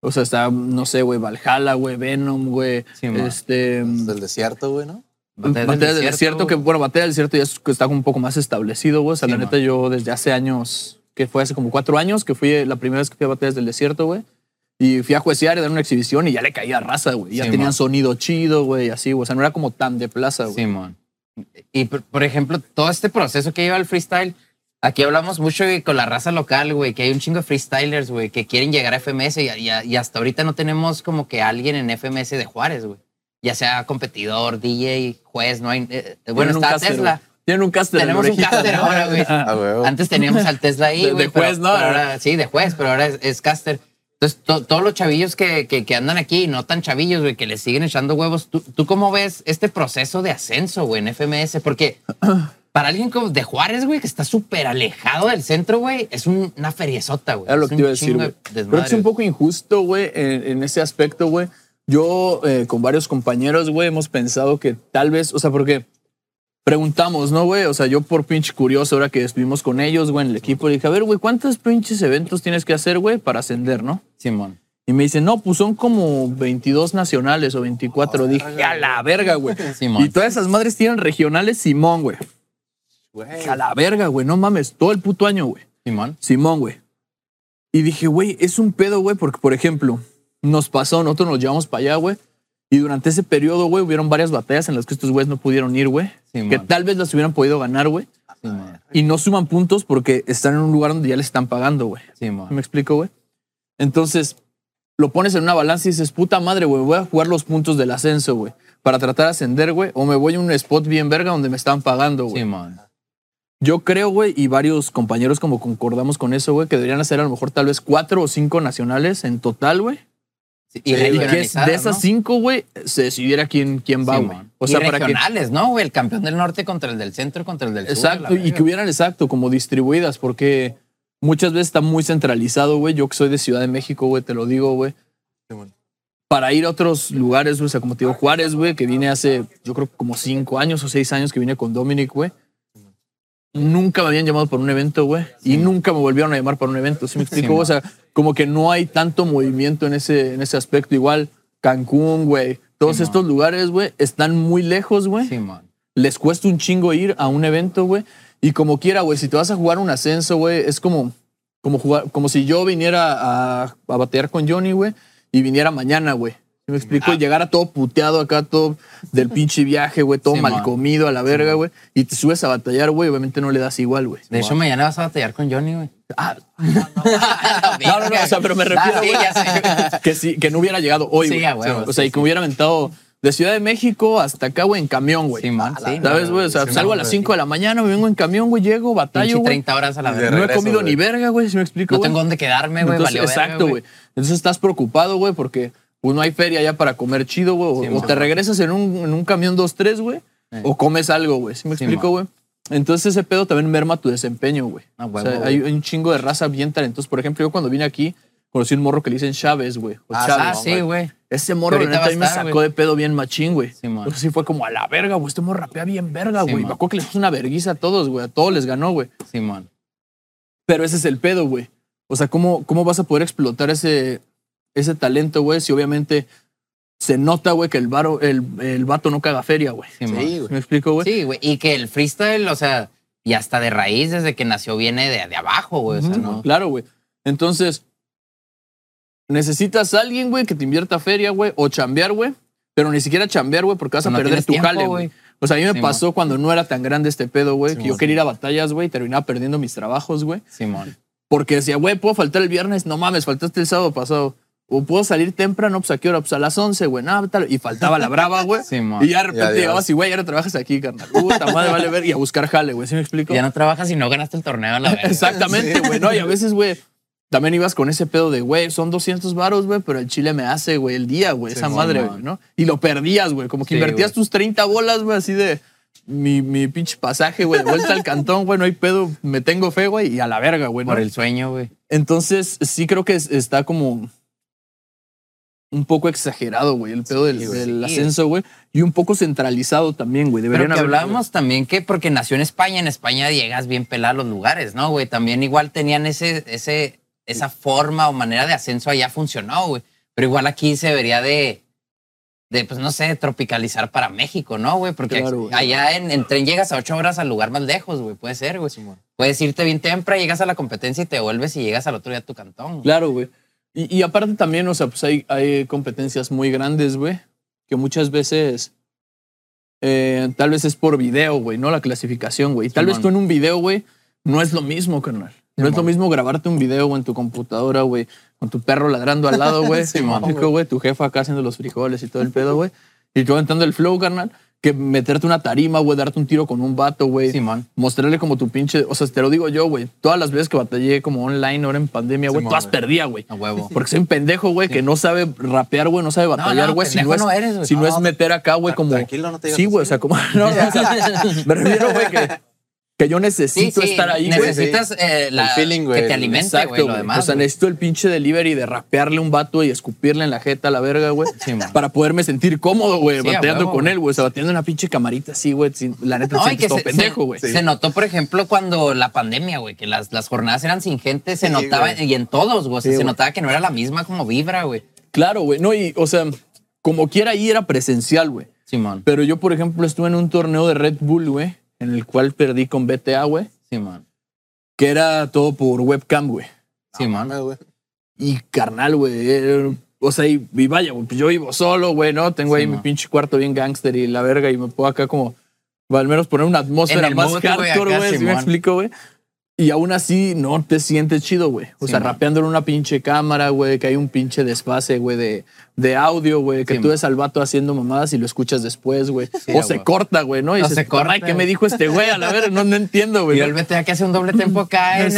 O sea, está, no sé, güey, Valhalla, güey, Venom, güey. Sí, del desierto, güey, ¿no? Bateras del Desierto, que, bueno, Bateras del Desierto ya está un poco más establecido, güey. O sea, sí, la neta, yo desde hace años, que fue hace como 4 años, que fui la primera vez que fui a Bateras del Desierto, güey. Y fui a juecear y dar una exhibición y ya le caía raza, güey. Ya tenían sonido chido, güey, así, güey. O sea, no era como tan de plaza, güey. Simón. Y, por ejemplo, todo este proceso que lleva el freestyle, aquí hablamos mucho con la raza local, güey, que hay un chingo de freestylers, güey, que quieren llegar a FMS y hasta ahorita no tenemos como que alguien en FMS de Juárez, güey. Ya sea competidor, DJ, juez, no hay... bueno, está Tesla. Tienen un caster. Tenemos un caster ahora, güey. Antes teníamos al Tesla ahí, güey. De juez, ¿no? Sí, de juez, pero ahora es caster. Entonces, todos los chavillos que andan aquí, no tan chavillos, güey, que les siguen echando huevos. ¿Tú cómo ves este proceso de ascenso, güey, en FMS? Porque para alguien como de Juárez, güey, que está súper alejado del centro, güey, es una feriezota, güey. Es lo que te iba a decir, güey. Creo que es un poco injusto, güey, en ese aspecto, güey. Yo, con varios compañeros, güey, hemos pensado que tal vez, o sea, porque preguntamos, ¿no, güey? O sea, yo por pinche curioso, ahora que estuvimos con ellos, güey, en el equipo, le dije, a ver, güey, ¿cuántos pinches eventos tienes que hacer, güey, para ascender, no? Simón. Y me dice, no, pues son como 22 nacionales o 24. Dije, a la verga, güey. Simón. Y todas esas madres tienen regionales, Simón, güey. A la verga, güey, no mames, todo el puto año, güey. Simón. Simón, güey. Y dije, güey, es un pedo, güey, porque, por ejemplo, nos pasó, nosotros nos llevamos para allá, güey. Y durante ese periodo, güey, hubieron varias batallas en las que estos güeyes no pudieron ir, güey. Sí, que tal vez las hubieran podido ganar, güey. Sí, y no suman puntos porque están en un lugar donde ya les están pagando, güey. Sí, ¿me explico, güey? Entonces, lo pones en una balanza y dices, puta madre, güey, voy a jugar los puntos del ascenso, güey. Para tratar de ascender, güey. O me voy a un spot bien verga donde me están pagando, güey. Sí, yo creo, güey, y varios compañeros como concordamos con eso, güey, que deberían hacer a lo mejor tal vez 4 o 5 nacionales en total, güey. Y que es de esas 5, güey, se decidiera quién va, güey. O sea, y para regionales, ¿no, güey? El campeón del norte contra el del centro, contra el del sur. Exacto, y que hubieran, exacto, como distribuidas, porque muchas veces está muy centralizado, güey. Yo que soy de Ciudad de México, güey, te lo digo, güey. Sí, bueno. Para ir a otros lugares, güey, o sea, como te digo, Juárez, güey, que vine hace, yo creo, como 5 años o 6 años que vine con Dominic, güey. Nunca me habían llamado para un evento, güey. Sí. Y nunca me volvieron a llamar para un evento. ¿Sí me explico? Sí, o sea, como que no hay tanto movimiento en ese aspecto. Igual Cancún, güey. Todos sí, estos lugares, güey, están muy lejos, güey. Sí, les cuesta un chingo ir a un evento, güey. Y como quiera, güey, si te vas a jugar un ascenso, güey, es como jugar, como si yo viniera a batear con Johnny, güey, y viniera mañana, güey. ¿Sí me explico? Llegara todo puteado acá, todo del pinche viaje, güey, todo mal comido a la verga, güey. Y te subes a batallar, güey, obviamente no le das igual, güey. De hecho, mañana vas a batallar con Johnny, güey. Ah, no, o sea, pero me refiero que no hubiera llegado hoy, güey. Sí, o sea, y que hubiera aventado de Ciudad de México hasta acá, güey, en camión, güey. Sí, man. ¿Sabes, güey? O sea, salgo a las 5 de la mañana, me vengo en camión, güey, llego, batallo, güey. 30 horas a la verga. No he comido ni verga, güey, si me explico, güey. No tengo dónde quedarme, güey, valió verga. Exacto, güey. Entonces estás preocupado, güey, porque pues no hay feria ya para comer chido, güey. Sí, o te regresas en un camión 2-3, güey. O comes algo, güey. ¿Sí me explico, güey? Entonces ese pedo también merma tu desempeño, güey. O sea, hay un chingo de raza bien talentosa. Por ejemplo, yo cuando vine aquí, conocí un morro que le dicen Chávez, güey. Sí, güey. Ese morro también me sacó de pedo bien machín, güey. Sí, entonces sí fue como a la verga, güey. Este morro rapea bien verga, güey. Me acuerdo que les puso una verguiza a todos, güey. A todos les ganó, güey. Sí, man. Pero ese es el pedo, güey. O sea, ¿cómo vas a poder explotar ese talento, güey? Si obviamente se nota, güey, que el vato no caga feria, güey. Sí, güey. ¿Me explico, güey? Sí, güey. Y que el freestyle, o sea, y hasta de raíz, desde que nació, viene de abajo, güey. O sea, ¿no? Claro, güey. Entonces, necesitas a alguien, güey, que te invierta feria, güey, o chambear, güey. Pero ni siquiera chambear, güey, porque vas a perder tu jale, güey. O sea, a mí me pasó cuando no era tan grande este pedo, güey, que yo quería ir a batallas, güey, y terminaba perdiendo mis trabajos, güey. Porque decía, güey, puedo faltar el viernes. No mames, faltaste el sábado pasado. O puedo salir temprano, pues ¿a qué hora? Pues a las 11, güey, nada, tal. Y faltaba la brava, güey. Sí, y ya de repente llegabas y, güey, ahora trabajas aquí, carnal. Puta madre, vale ver. Y a buscar jale, güey, ¿sí me explico? Ya no trabajas y no ganaste el torneo, la verdad. Exactamente, güey, sí. No, y a veces, güey, también ibas con ese pedo de, güey, son 200 varos, güey, pero el chile me hace, güey, el día, güey, sí, esa madre, güey, ¿no? Y lo perdías, güey, como que sí, invertías tus 30 bolas, güey, así de... Mi pinche pasaje, güey, de vuelta al cantón, güey, no hay pedo, me tengo fe, güey, y a la verga, güey. Por el sueño, güey. Entonces, sí creo que está como un poco exagerado, güey, el pedo del ascenso, güey, y un poco centralizado también, güey. Pero que hablábamos también que porque nació en España llegas bien pelado a los lugares, ¿no, güey? También igual tenían esa forma o manera de ascenso allá funcionó, güey. Pero igual aquí se debería de, pues no sé, tropicalizar para México, ¿no, güey? Porque claro, allá en tren llegas a 8 horas al lugar más lejos, güey. Puede ser, güey. Sí, puedes irte bien temprano, llegas a la competencia y te vuelves y llegas al otro día a tu cantón. Wey. Claro, güey. Y aparte también, o sea, pues hay competencias muy grandes, güey, que muchas veces tal vez es por video, güey, ¿no? La clasificación, güey. Tal vez tú en un video, güey, no es lo mismo, carnal. No es lo mismo grabarte un video, güey, en tu computadora, güey, con tu perro ladrando al lado, güey, sí, güey, tu jefa acá haciendo los frijoles y todo el pedo, güey, y tú aventando el flow, carnal, que meterte una tarima, güey, darte un tiro con un vato, güey, sí, mostrarle como tu pinche, o sea, te lo digo yo, güey, todas las veces que batallé como online ahora en pandemia, güey, sí, todas perdía, güey, a huevo, porque soy un pendejo, güey, sí, que no sabe rapear, güey, no sabe batallar, güey, si no es meter acá, güey, como, tranquilo, no te digas sí, güey, o sea, como, no, o sea, me refiero, güey, que yo necesito estar ahí, güey. Necesitas el feeling, güey, que te alimente, güey, lo demás. O sea, necesito el pinche delivery de rapearle un vato y escupirle en la jeta a la verga, güey, sí, para poderme sentir cómodo, güey, sí, bateando con él, güey. O sea, bateando una pinche camarita así, güey. La neta, no, siento pendejo, güey. Se notó, por ejemplo, cuando la pandemia, güey, que las jornadas eran sin gente, se notaba, wey. Y en todos, güey, o sea, sí, se notaba que no era la misma como vibra, güey. Claro, güey. No, y, o sea, como quiera ahí era presencial, güey. Simón. Pero yo, por ejemplo, estuve en un torneo de Red Bull, güey, en el cual perdí con BTA, güey. Sí, man. Que era todo por webcam, güey. Sí, man. Y carnal, güey. O sea, y vaya, güey, yo vivo solo, güey, ¿no? Tengo ahí mi pinche cuarto bien gángster y la verga y me puedo acá como, al menos poner una atmósfera más hardcore, güey, si me explico, güey. Y aún así no te sientes chido, güey. O sea, rapeando en una pinche cámara, güey, que hay un pinche desfase, güey, de audio, güey, que tú ves al vato haciendo mamadas y lo escuchas después, güey. Sí, o se corta, güey, ¿no? Y no se corta. Ay, ¿qué me dijo este güey? A la verga, no entiendo, güey. Y el BTA que hace un doble tempo acá en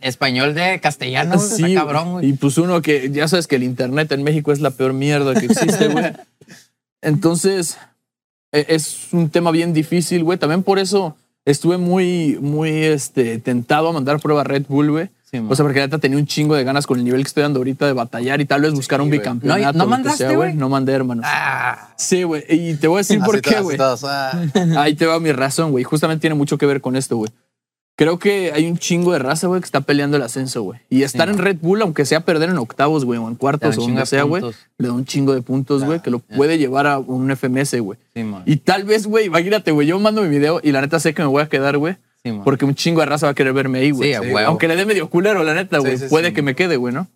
español de castellano, sí, está cabrón, güey. Y pues uno que, ya sabes que el internet en México es la peor mierda que existe, güey. Entonces, es un tema bien difícil, güey. También por eso... Estuve muy tentado a mandar prueba a Red Bull, güey. Sí, o sea, porque neta tenía un chingo de ganas con el nivel que estoy dando ahorita de batallar y tal vez buscar un bicampeonato. ¿No mandaste, güey? No mandé, hermano. Ah. Sí, güey. Y te voy a decir por qué, güey. Ahí te va mi razón, güey. Justamente tiene mucho que ver con esto, güey. Creo que hay un chingo de raza, güey, que está peleando el ascenso, güey. Y estar en Red Bull, aunque sea perder en octavos, güey, o en cuartos o donde sea, güey, le da un chingo de puntos, güey, que lo puede llevar a un FMS, güey. Sí, y tal vez, güey, imagínate, güey, yo mando mi video y la neta sé que me voy a quedar, güey, porque un chingo de raza va a querer verme ahí, güey. Sí, aunque le dé medio culero, la neta, güey, puede que me quede, güey, ¿no?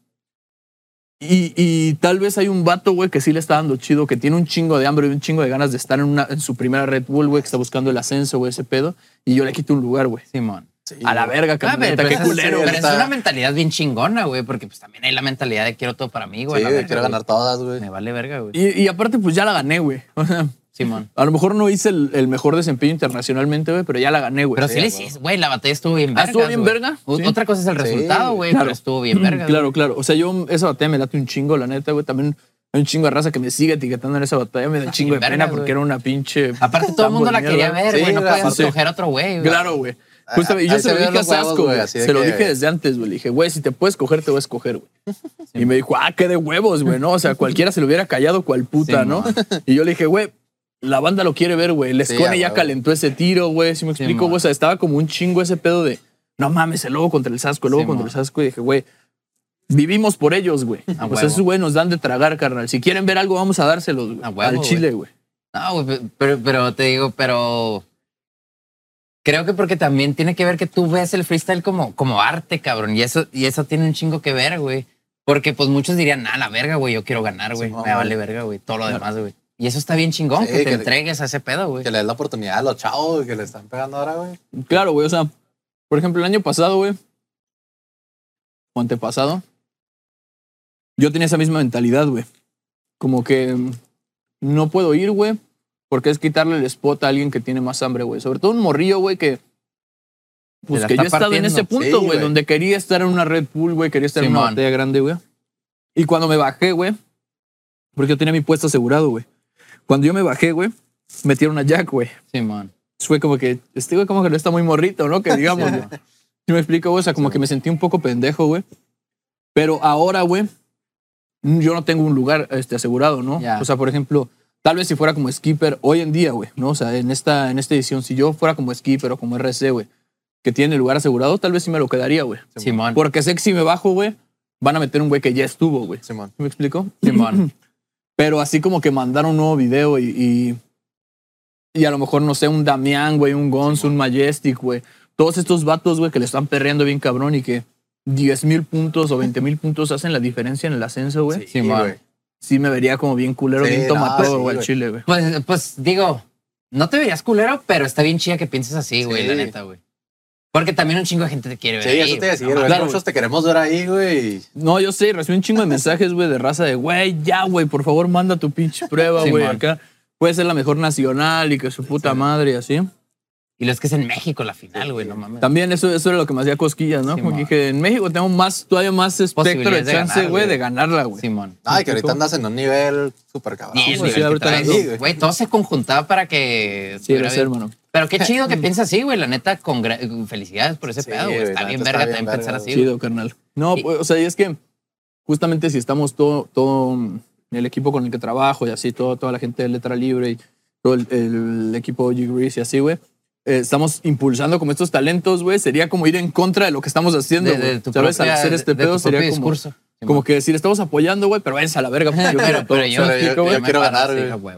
Y tal vez hay un vato, güey, que sí le está dando chido, que tiene un chingo de hambre y un chingo de ganas de estar en su primera Red Bull, güey, que está buscando el ascenso, güey, ese pedo, y yo le quito un lugar, güey. Simón. Sí, a la verga, camioneta, qué culero. Pero es una mentalidad bien chingona, güey, porque pues también hay la mentalidad de quiero todo para mí, güey. Sí, quiero ganar todas, güey. Me vale verga, güey. Y aparte, pues ya la gané, güey. Simón. A lo mejor no hice el mejor desempeño internacionalmente, güey, pero ya la gané, güey. Pero sí le dices, güey, la batalla estuvo bien verga. ¿Estuvo bien verga? Sí. Otra cosa es el resultado, güey, claro, pero estuvo bien verga. Claro, claro. O sea, yo esa batalla me late un chingo, la neta, güey. También hay un chingo de raza que me sigue etiquetando en esa batalla. Me da un chingo de pena porque era una pinche... Aparte, todo el mundo la quería ver, güey. No podías escoger otro güey. Claro, güey. Justamente, yo se lo dije a Sasco, güey. Se lo dije desde antes, güey. Le dije, güey, si te puedes coger, te voy a escoger, güey. Y me dijo, ah, qué de huevos, güey, ¿no? O sea, cualquiera se lo hubiera callado cual puta, ¿no? Y yo le dije, güey, la banda lo quiere ver, güey. El Escone ya calentó ese tiro, güey. Si me explico, güey. O sea, estaba como un chingo ese pedo de, no mames, el lobo contra el Sasco, el lobo contra el Sasco. Y dije, güey, vivimos por ellos, güey. O sea, esos güey nos dan de tragar, carnal. Si quieren ver algo, vamos a dárselos, güey. Al chile, güey. No, güey, pero te digo, pero... Creo que porque también tiene que ver que tú ves el freestyle como arte, cabrón. Y eso tiene un chingo que ver, güey. Porque pues muchos dirían, ah, la verga, güey, yo quiero ganar, güey. Sí, me vale verga, güey. Todo lo demás, güey. Y eso está bien chingón, sí, que te entregues a ese pedo, güey. Que le des la oportunidad a los chavos que le están pegando ahora, güey. Claro, güey. O sea, por ejemplo, el año pasado, güey. O antepasado. yo tenía esa misma mentalidad, güey. Como que no puedo ir, güey, porque es quitarle el spot a alguien que tiene más hambre, güey. Sobre todo un morrillo, güey, que... Pues que yo he estado en ese punto, güey, sí, donde quería estar en una Red Bull, güey, quería estar en una batalla grande, güey. Y cuando me bajé, güey, porque yo tenía mi puesto asegurado, güey. Cuando yo me bajé, güey, metieron a Jack, güey. Sí, man. Fue como que, este güey como que no está muy morrito, ¿no? Que digamos, güey. ¿Sí me explico, güey? O sea, como que me sentí un poco pendejo, güey. Pero ahora, güey, yo no tengo un lugar asegurado, ¿no? Yeah. O sea, por ejemplo, tal vez si fuera como skipper hoy en día, güey, ¿no? O sea, en esta edición, si yo fuera como skipper o como RC, güey, que tiene el lugar asegurado, tal vez sí me lo quedaría, güey. Simón. Porque sé que si me bajo, güey, van a meter un güey que ya estuvo, güey. Simón. ¿Me explico? Simón. Pero así como que mandar un nuevo video y a lo mejor, no sé, un Damián, güey, un Gonz, un Majestic, güey. Todos estos vatos, güey, que le están perreando bien cabrón y que 10,000 puntos o 20,000 puntos hacen la diferencia en el ascenso, güey. Sí, güey. Sí me vería como bien culero, sí, bien tomatodo, güey, al chile, güey. Pues digo, no te verías culero, pero está bien chida que pienses así, güey, sí, la neta, güey. Porque también un chingo de gente te quiere ver. Sí, ahí, eso te iba a decir, güey. Claro, muchos te queremos ver ahí, güey. No, yo sé, recibí un chingo de mensajes, güey, de raza de, güey, ya, güey, por favor, manda tu pinche prueba, güey, sí, acá. Puede ser la mejor nacional y que su puta madre, así. Y lo es que es en México la final, güey, sí, no mames. También eso era lo que me hacía cosquillas, ¿no? Sí, como que dije, en México tengo todavía más espectro de chance, güey, de ganarla, güey. Simón. Sí, ay, que ahorita andas en un nivel súper cabrón. Güey, todo se conjuntaba para que... Sí, eres hermano. Pero qué chido que piensas así, güey, la neta, con felicidades por ese pedo, güey. Está bien verga también pensar así. Chido, carnal. No, o sea, y es que justamente si estamos todo el equipo con el que trabajo y así, toda la gente de Letra Libre y todo el equipo de Grease y así, güey, estamos impulsando como estos talentos, güey, sería como ir en contra de lo que estamos haciendo, güey. ¿Sabes? Al hacer este pedo sería como, que decir, estamos apoyando, güey, pero váyanse a la verga. Yo quiero ganar, güey.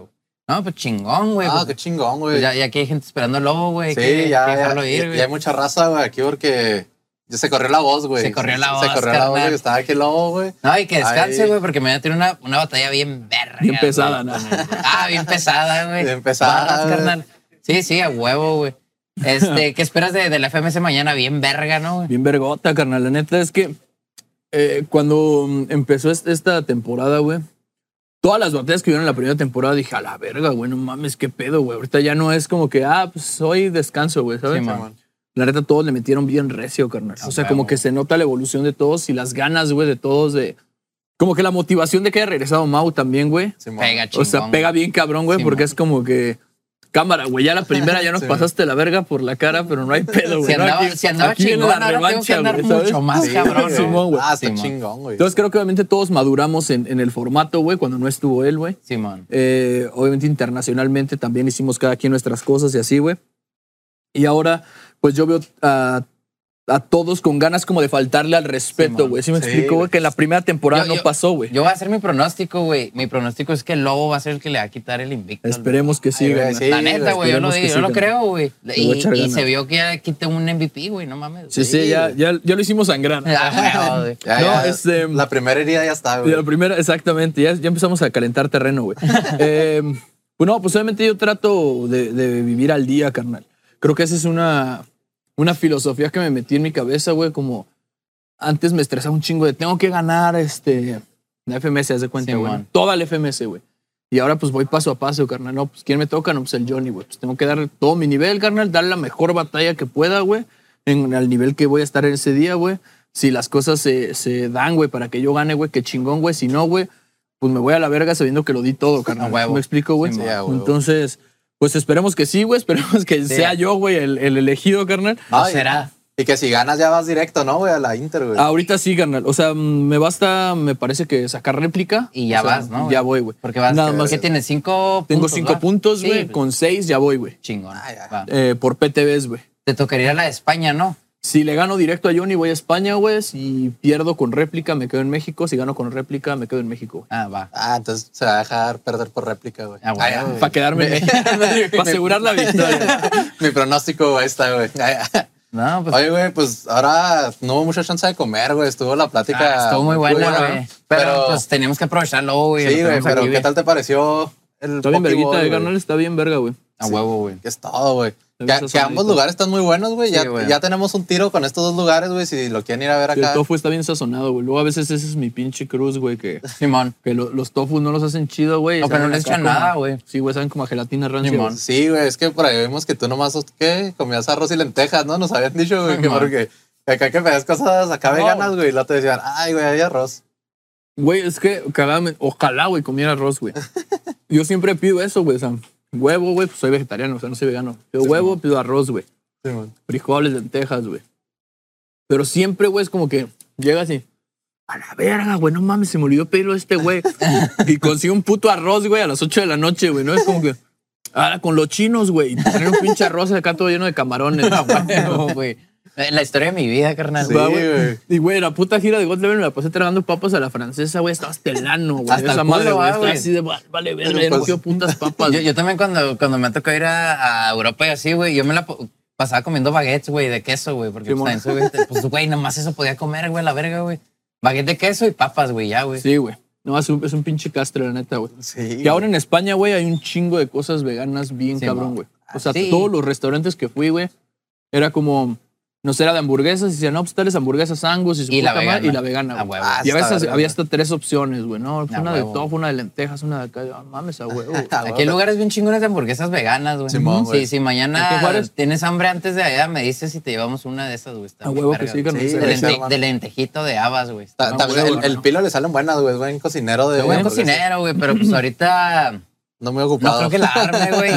No, pues chingón, güey. Ah, qué chingón, güey. Ya aquí hay gente esperando el lobo, güey. Sí, ya hay mucha raza, güey, aquí porque... Ya se corrió la voz, güey. Se corrió la voz, que estaba aquí el lobo, güey. No, y que descanse, güey, porque me voy a tener una batalla bien verga. Bien pesada, ¿no? Ah, bien pesada, güey. Bien pesada. Sí, a huevo, güey. ¿Qué esperas de la FMS mañana? Bien verga, ¿no, güey? Bien vergota, carnal. La neta es que cuando empezó esta temporada, güey, todas las batallas que hubieron en la primera temporada dije, a la verga, güey, no mames, qué pedo, güey. Ahorita ya no es como que, pues hoy descanso, güey, ¿sabes? Sí, man. La neta, todos le metieron bien recio, carnal. O sea, como que se nota la evolución de todos y las ganas, güey, de todos de... Como que la motivación de que haya regresado Mau también, güey. Sí, pega chingón. O sea, pega bien cabrón, güey, sí, porque es como que... Cámara, güey, ya la primera ya nos pasaste la verga por la cara, pero no hay pedo, güey. Si andaba chingón, ahora tengo que andar mucho más, cabrón. Simón, güey. Está chingón, güey. Entonces creo que obviamente todos maduramos en el formato, güey, cuando no estuvo él, güey. Simón. Obviamente internacionalmente también hicimos cada quien nuestras cosas y así, güey. Y ahora, pues yo veo a todos con ganas como de faltarle al respeto, güey. Sí, me explico, güey, que en la primera temporada no pasó, güey. Yo voy a hacer mi pronóstico, güey. Mi pronóstico es que el Lobo va a ser el que le va a quitar el invicto. Esperemos que sí, güey. La neta, güey, yo lo digo, yo lo creo, güey. Y se vio que ya quité un MVP, güey, no mames. Sí, ya lo hicimos sangrar. La primera herida ya está, güey. La primera, exactamente. Ya empezamos a calentar terreno, güey. Bueno, pues obviamente yo trato de vivir al día, carnal. Creo que esa es una filosofía que me metí en mi cabeza, güey, como antes me estresaba un chingo de tengo que ganar la FMS, haz de cuenta, güey. Sí, toda la FMS, güey. Y ahora pues voy paso a paso, carnal. No, pues ¿quién me toca? No, pues el Johnny, güey. Pues tengo que dar todo mi nivel, carnal, dar la mejor batalla que pueda, güey, al nivel que voy a estar en ese día, güey. Si las cosas se dan, güey, para que yo gane, güey, qué chingón, güey. Si no, güey, pues me voy a la verga sabiendo que lo di todo, carnal. ¿Me explico, güey? Sí, entonces... Pues esperemos que sí, güey. Esperemos que sea yo, güey, el elegido, carnal. No será. Y que si ganas ya vas directo, ¿no, güey? A la Inter, güey. Ahorita sí, carnal. O sea, me basta, me parece que sacar réplica. Y ya vas, ¿no? Ya voy, güey. Porque vas. Nada más. ¿Qué tienes? 5 puntos. Tengo 5 puntos, güey. Sí, con 6 ya voy, güey. Chingón. Por PTVs, güey. Te tocaría la de España, ¿no? Si le gano directo a Johnny, voy a España, güey. Si pierdo con réplica, me quedo en México. Si gano con réplica, me quedo en México, güey. Entonces se va a dejar perder por réplica, güey. Para quedarme en México. Para asegurar la victoria. Mi pronóstico está, güey. No, pues... Oye, güey, pues ahora no hubo mucha chance de comer, güey. Estuvo la plática... estuvo muy buena, güey. Pero pues teníamos que aprovecharlo, güey. Sí, güey, pero ¿qué tal te pareció el Pokéball? Está bien verguita, el canal está bien verga, güey. A huevo, güey. Es todo, güey. Que ambos lugares están muy buenos, güey. Sí, ya tenemos un tiro con estos dos lugares, güey. Si lo quieren ir a ver acá. El tofu está bien sazonado, güey. Luego a veces ese es mi pinche cruz, güey. Que Simón. Que los tofus no los hacen chido, güey. No, pero no les echan nada, güey. Sí, güey, saben como a gelatina rancia. Simón. Sí, güey, es que por ahí vimos que tú nomás ¿qué? Comías arroz y lentejas, ¿no? Nos habían dicho, güey, que porque acá que pedías cosas acá veganas, güey. Y luego te decían, ay, güey, hay arroz. Güey, es que ojalá, güey, comiera arroz, güey. Yo siempre pido eso, güey, Sam. Huevo, güey, pues soy vegetariano, o sea, no soy vegano. Pido huevo, pido arroz, güey. Sí, frijoles, lentejas, güey. Pero siempre, güey, es como que llega así. A la verga, güey, no mames, se me olvidó pedirlo a este güey. Y consigo un puto arroz, güey, a las 8 de la noche, güey, ¿no? Es como que... Ahora con los chinos, güey. Tener un pinche arroz acá todo lleno de camarones. Güey. La historia de mi vida, carnal. Sí, güey. Y, güey, la puta gira de God Level me la pasé tragando papas a la francesa, güey. Estaba estelano, güey. Hasta esa madre, güey. Así de, vale, verga, no quiero puntas papas. Yo también cuando me ha tocado ir a Europa y así, güey, yo me la pasaba comiendo baguettes, güey, de queso, güey. Porque, pues, güey, nomás eso podía comer, güey, la verga, güey. Baguette de queso y papas, güey, ya, güey. Sí, güey. No, es un pinche castre, la neta, güey. Sí. Y ahora en España, güey, hay un chingo de cosas veganas bien cabrón, güey. O sea, todos los restaurantes que fui, güey, era como... No era de hamburguesas, y decían, no, pues tales hamburguesas Angus y su puta madre, y la vegana, güey. Y a veces había hasta 3 opciones, güey, ¿no? Una de tofu, una de lentejas, una de acá. Oh, mames, a huevo. Aquí hay lugares bien chingones de hamburguesas veganas, güey. Sí, mañana tienes hambre antes de allá, me dices si te llevamos una de esas, güey. A huevo que sí, de lentejito de habas, güey. El pilo le salen buenas, güey. Es buen cocinero. Buen cocinero, güey, pero pues ahorita... No me he ocupado. No creo que la arme, güey.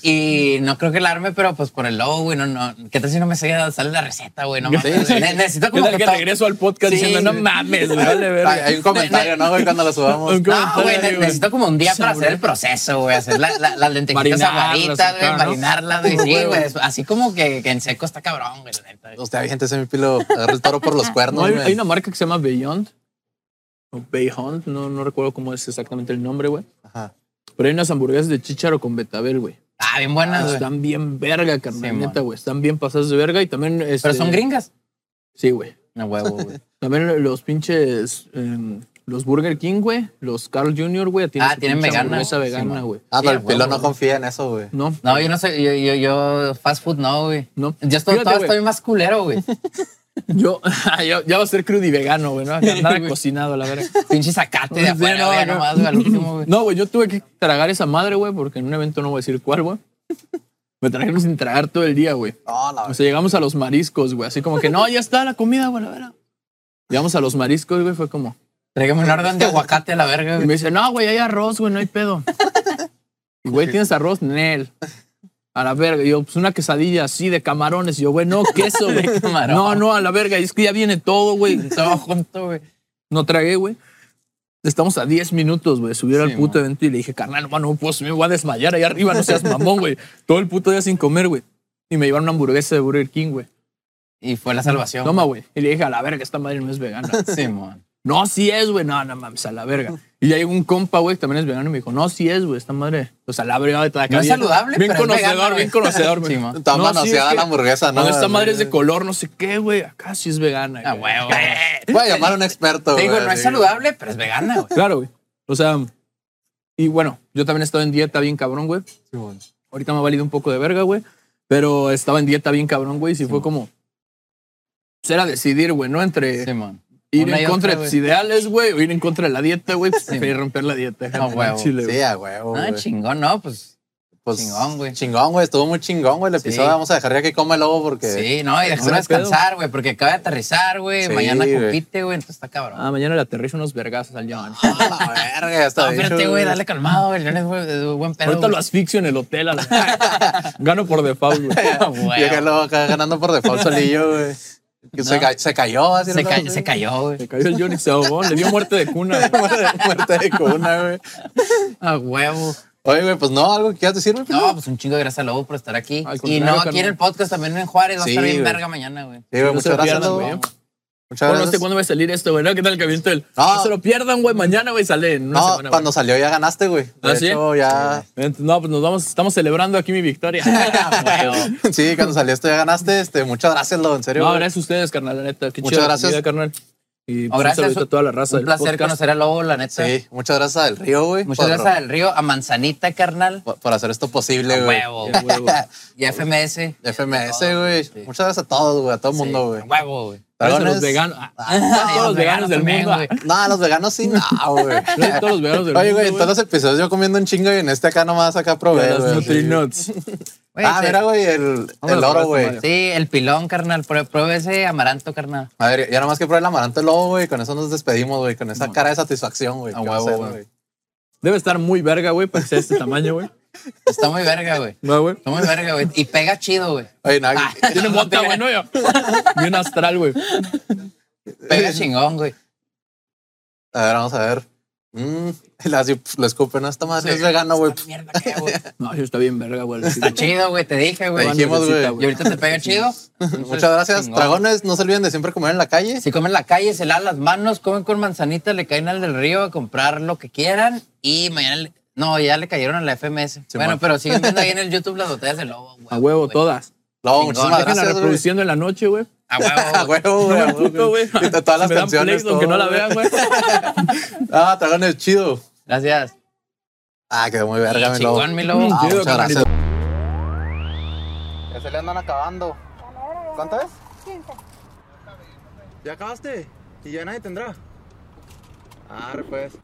Y no creo que la arme, pero pues por el logo, güey. No. ¿Qué tal si no me sale la receta, güey? No mames. Necesito como que regreso al podcast diciendo, no mames, güey. Hay un comentario, ¿no, güey? Cuando lo subamos. No, güey, necesito como un día para hacer el proceso, güey. Hacer las lentejitas amaritas, güey. Marinarlas, güey. Sí, güey. Así como que en seco está cabrón, güey. Usted, hay gente, se me pilo el toro por los cuernos. Hay una marca que se llama Beyond. O Beyond. No recuerdo cómo es exactamente el nombre, güey. Ajá. Pero hay unas hamburguesas de chícharo con betabel, güey. Ah, bien buenas, güey. Están bien verga, carnal, neta, güey. Están bien pasadas de verga y también... ¿Pero son gringas? Sí, güey. No huevo, güey. También los pinches... los Burger King, güey. Los Carl Jr., güey. Tienen vegana. Esa vegana, güey. Sí, pero el pelo no confía en eso, güey. No, yo no sé. Yo fast food no, güey. No. Yo estoy más culero, güey. Yo ya va a ser crudo y vegano, güey, ¿no? Andaba cocinado, la verdad. Pinche sacate de afuera, güey, nomás, güey, al último, güey. No, güey, yo tuve que tragar esa madre, güey, porque en un evento no voy a decir cuál, güey. Me trajeron sin tragar todo el día, güey. O sea, llegamos a los mariscos, güey, así como que, no, ya está la comida, güey, la verdad. Llegamos a los mariscos, güey, fue como... Tráigame un orden de aguacate a la verga, güey. Y me dice, no, güey, hay arroz, güey, no hay pedo. Y, güey, ¿tienes arroz? Nel. A la verga. Yo, pues una quesadilla así de camarones. Y yo, güey, no, queso, güey. No, a la verga. Y es que ya viene todo, güey. Estaba junto, güey. No tragué, güey. Estamos a 10 minutos, güey. Subieron al puto evento y le dije, carnal, no puedo subir, me voy a desmayar allá arriba. No seas mamón, güey. Todo el puto día sin comer, güey. Y me llevaron una hamburguesa de Burger King, güey. Y fue la salvación. Toma, güey. Y le dije, a la verga, esta madre no es vegana. Sí, man. No, sí es, güey. No, mames, a la verga. Y ya llegó un compa, güey, que también es vegano y me dijo, no, sí es, güey, esta madre. O sea, la verdad de toda la cara. No es saludable, bien pero conocedor, es vegano, bien conocedor, güey. Sí, tan manoseada la hamburguesa, ¿no? Esta madre es de color, no sé qué, güey. Acá sí es vegana. Ah, güey. Voy a llamar a un experto, güey. Digo, no es saludable, pero es vegana, güey. Claro, güey. O sea, y bueno, yo también he estado en dieta bien cabrón, güey. Sí, bueno. Ahorita me ha valido un poco de verga, güey. Pero estaba en dieta bien cabrón, güey. Y sí, fue como... Era decidir, güey, ¿no? Entre... Sí, man. Ir en contra de tus ideales, güey, o ir en contra de la dieta, güey, pues preferir romper la dieta. No, huevo. Sí, a huevo. Ah, chingón, no, pues chingón, güey. Chingón, güey, estuvo muy chingón, güey, el episodio. Vamos a dejar ya que coma el lobo porque... Sí, no, y dejar descansar, güey, porque acaba de aterrizar, güey, mañana compite, güey, entonces está cabrón. Ah, mañana le aterrizo unos vergazos al John. Ah, la verga, está bien. Espérate, güey, dale calmado, güey, León es buen pedo. Ahorita lo asfixio en el hotel. Gano por default, güey. Yo que lo acá ganando por default solillo, güey. Se cayó, así se cayó, güey. Se cayó el Johnny, se ahogó. Le dio muerte de cuna, güey. Muerte de cuna, güey. A huevo. Oye, güey, pues no, algo que quieras decir, güey. No, pues un chingo de gracias a Lobo por estar aquí. Y no, aquí en el podcast también en Juárez. Va a estar bien verga mañana, güey. Sí, güey, muchas gracias, güey. Muchas gracias. No sé cuándo va a salir esto, güey. ¿Qué tal el camino? No se lo pierdan, güey. Mañana, güey, sale. No, cuando salió ya ganaste, güey. ¿Así? No, pues nos vamos. Estamos celebrando aquí mi victoria. Sí, cuando salió esto ya ganaste. Muchas gracias, Lobo, en serio. No, gracias a ustedes, carnal, la neta. Qué chido. Muchas gracias, carnal. Y pues, gracias, un saludito a toda la raza. Un placer conocer a Lobo, la neta. Sí, muchas gracias del Río, güey. Muchas gracias del Río, a Manzanita, carnal. Por hacer esto posible, güey. A huevo. Y a FMS. FMS, güey. Sí. Muchas gracias a todos, güey. A todo el mundo, güey. A huevo, güey. Gracias a los veganos. A todos los veganos del mundo. No, los veganos sí, no, güey. Todos los veganos del mundo. Oye, güey, en todos los episodios yo comiendo un chingo y en este acá nomás acá probé. Los Nutrinuts. Oye, mira, güey, el oro, güey. Sí, el pilón, carnal. Pruebe ese amaranto, carnal. A ver, ya nomás que pruebe el amaranto el lobo, güey. Con eso nos despedimos, güey. Con esa cara de satisfacción, güey. A huevo, güey. Debe estar muy verga, güey, para que sea este tamaño, güey. Está muy verga, güey. No, güey. Está muy verga, güey. Y pega chido, güey. Oye, no, tiene bota, güey, no yo. Y un astral, güey. Pega chingón, güey. A ver, vamos a ver. Así lo escupen a esta madre. Es vegano, güey. No, yo está bien verga, güey. Está chido, güey. Te dije, güey. Y ahorita te pega chido. Muchas gracias. Dragones, no se olviden de siempre comer en la calle. Si comen en la calle, se lavan las manos, comen con manzanita, le caen al del río a comprar lo que quieran. Y mañana... No, ya le cayeron a la FMS. Sí, bueno, man. Pero siguen viendo ahí en el YouTube las botellas de Lobo, güey. A huevo, wey. Todas. Lobo, muchísimas gracias. Dejan la reproduciendo en la noche, güey. A huevo, güey. A huevo, güey. Todas las canciones. Aunque no la vean, güey. Ah, Dragones, chido. Gracias. Ah, quedó muy verga, mi Lobo. Chingón, mi Lobo. Muchas gracias. Ya se le andan acabando. ¿Cuánto es? 15. ¿Ya acabaste? ¿Y ya nadie tendrá? Ah, pues.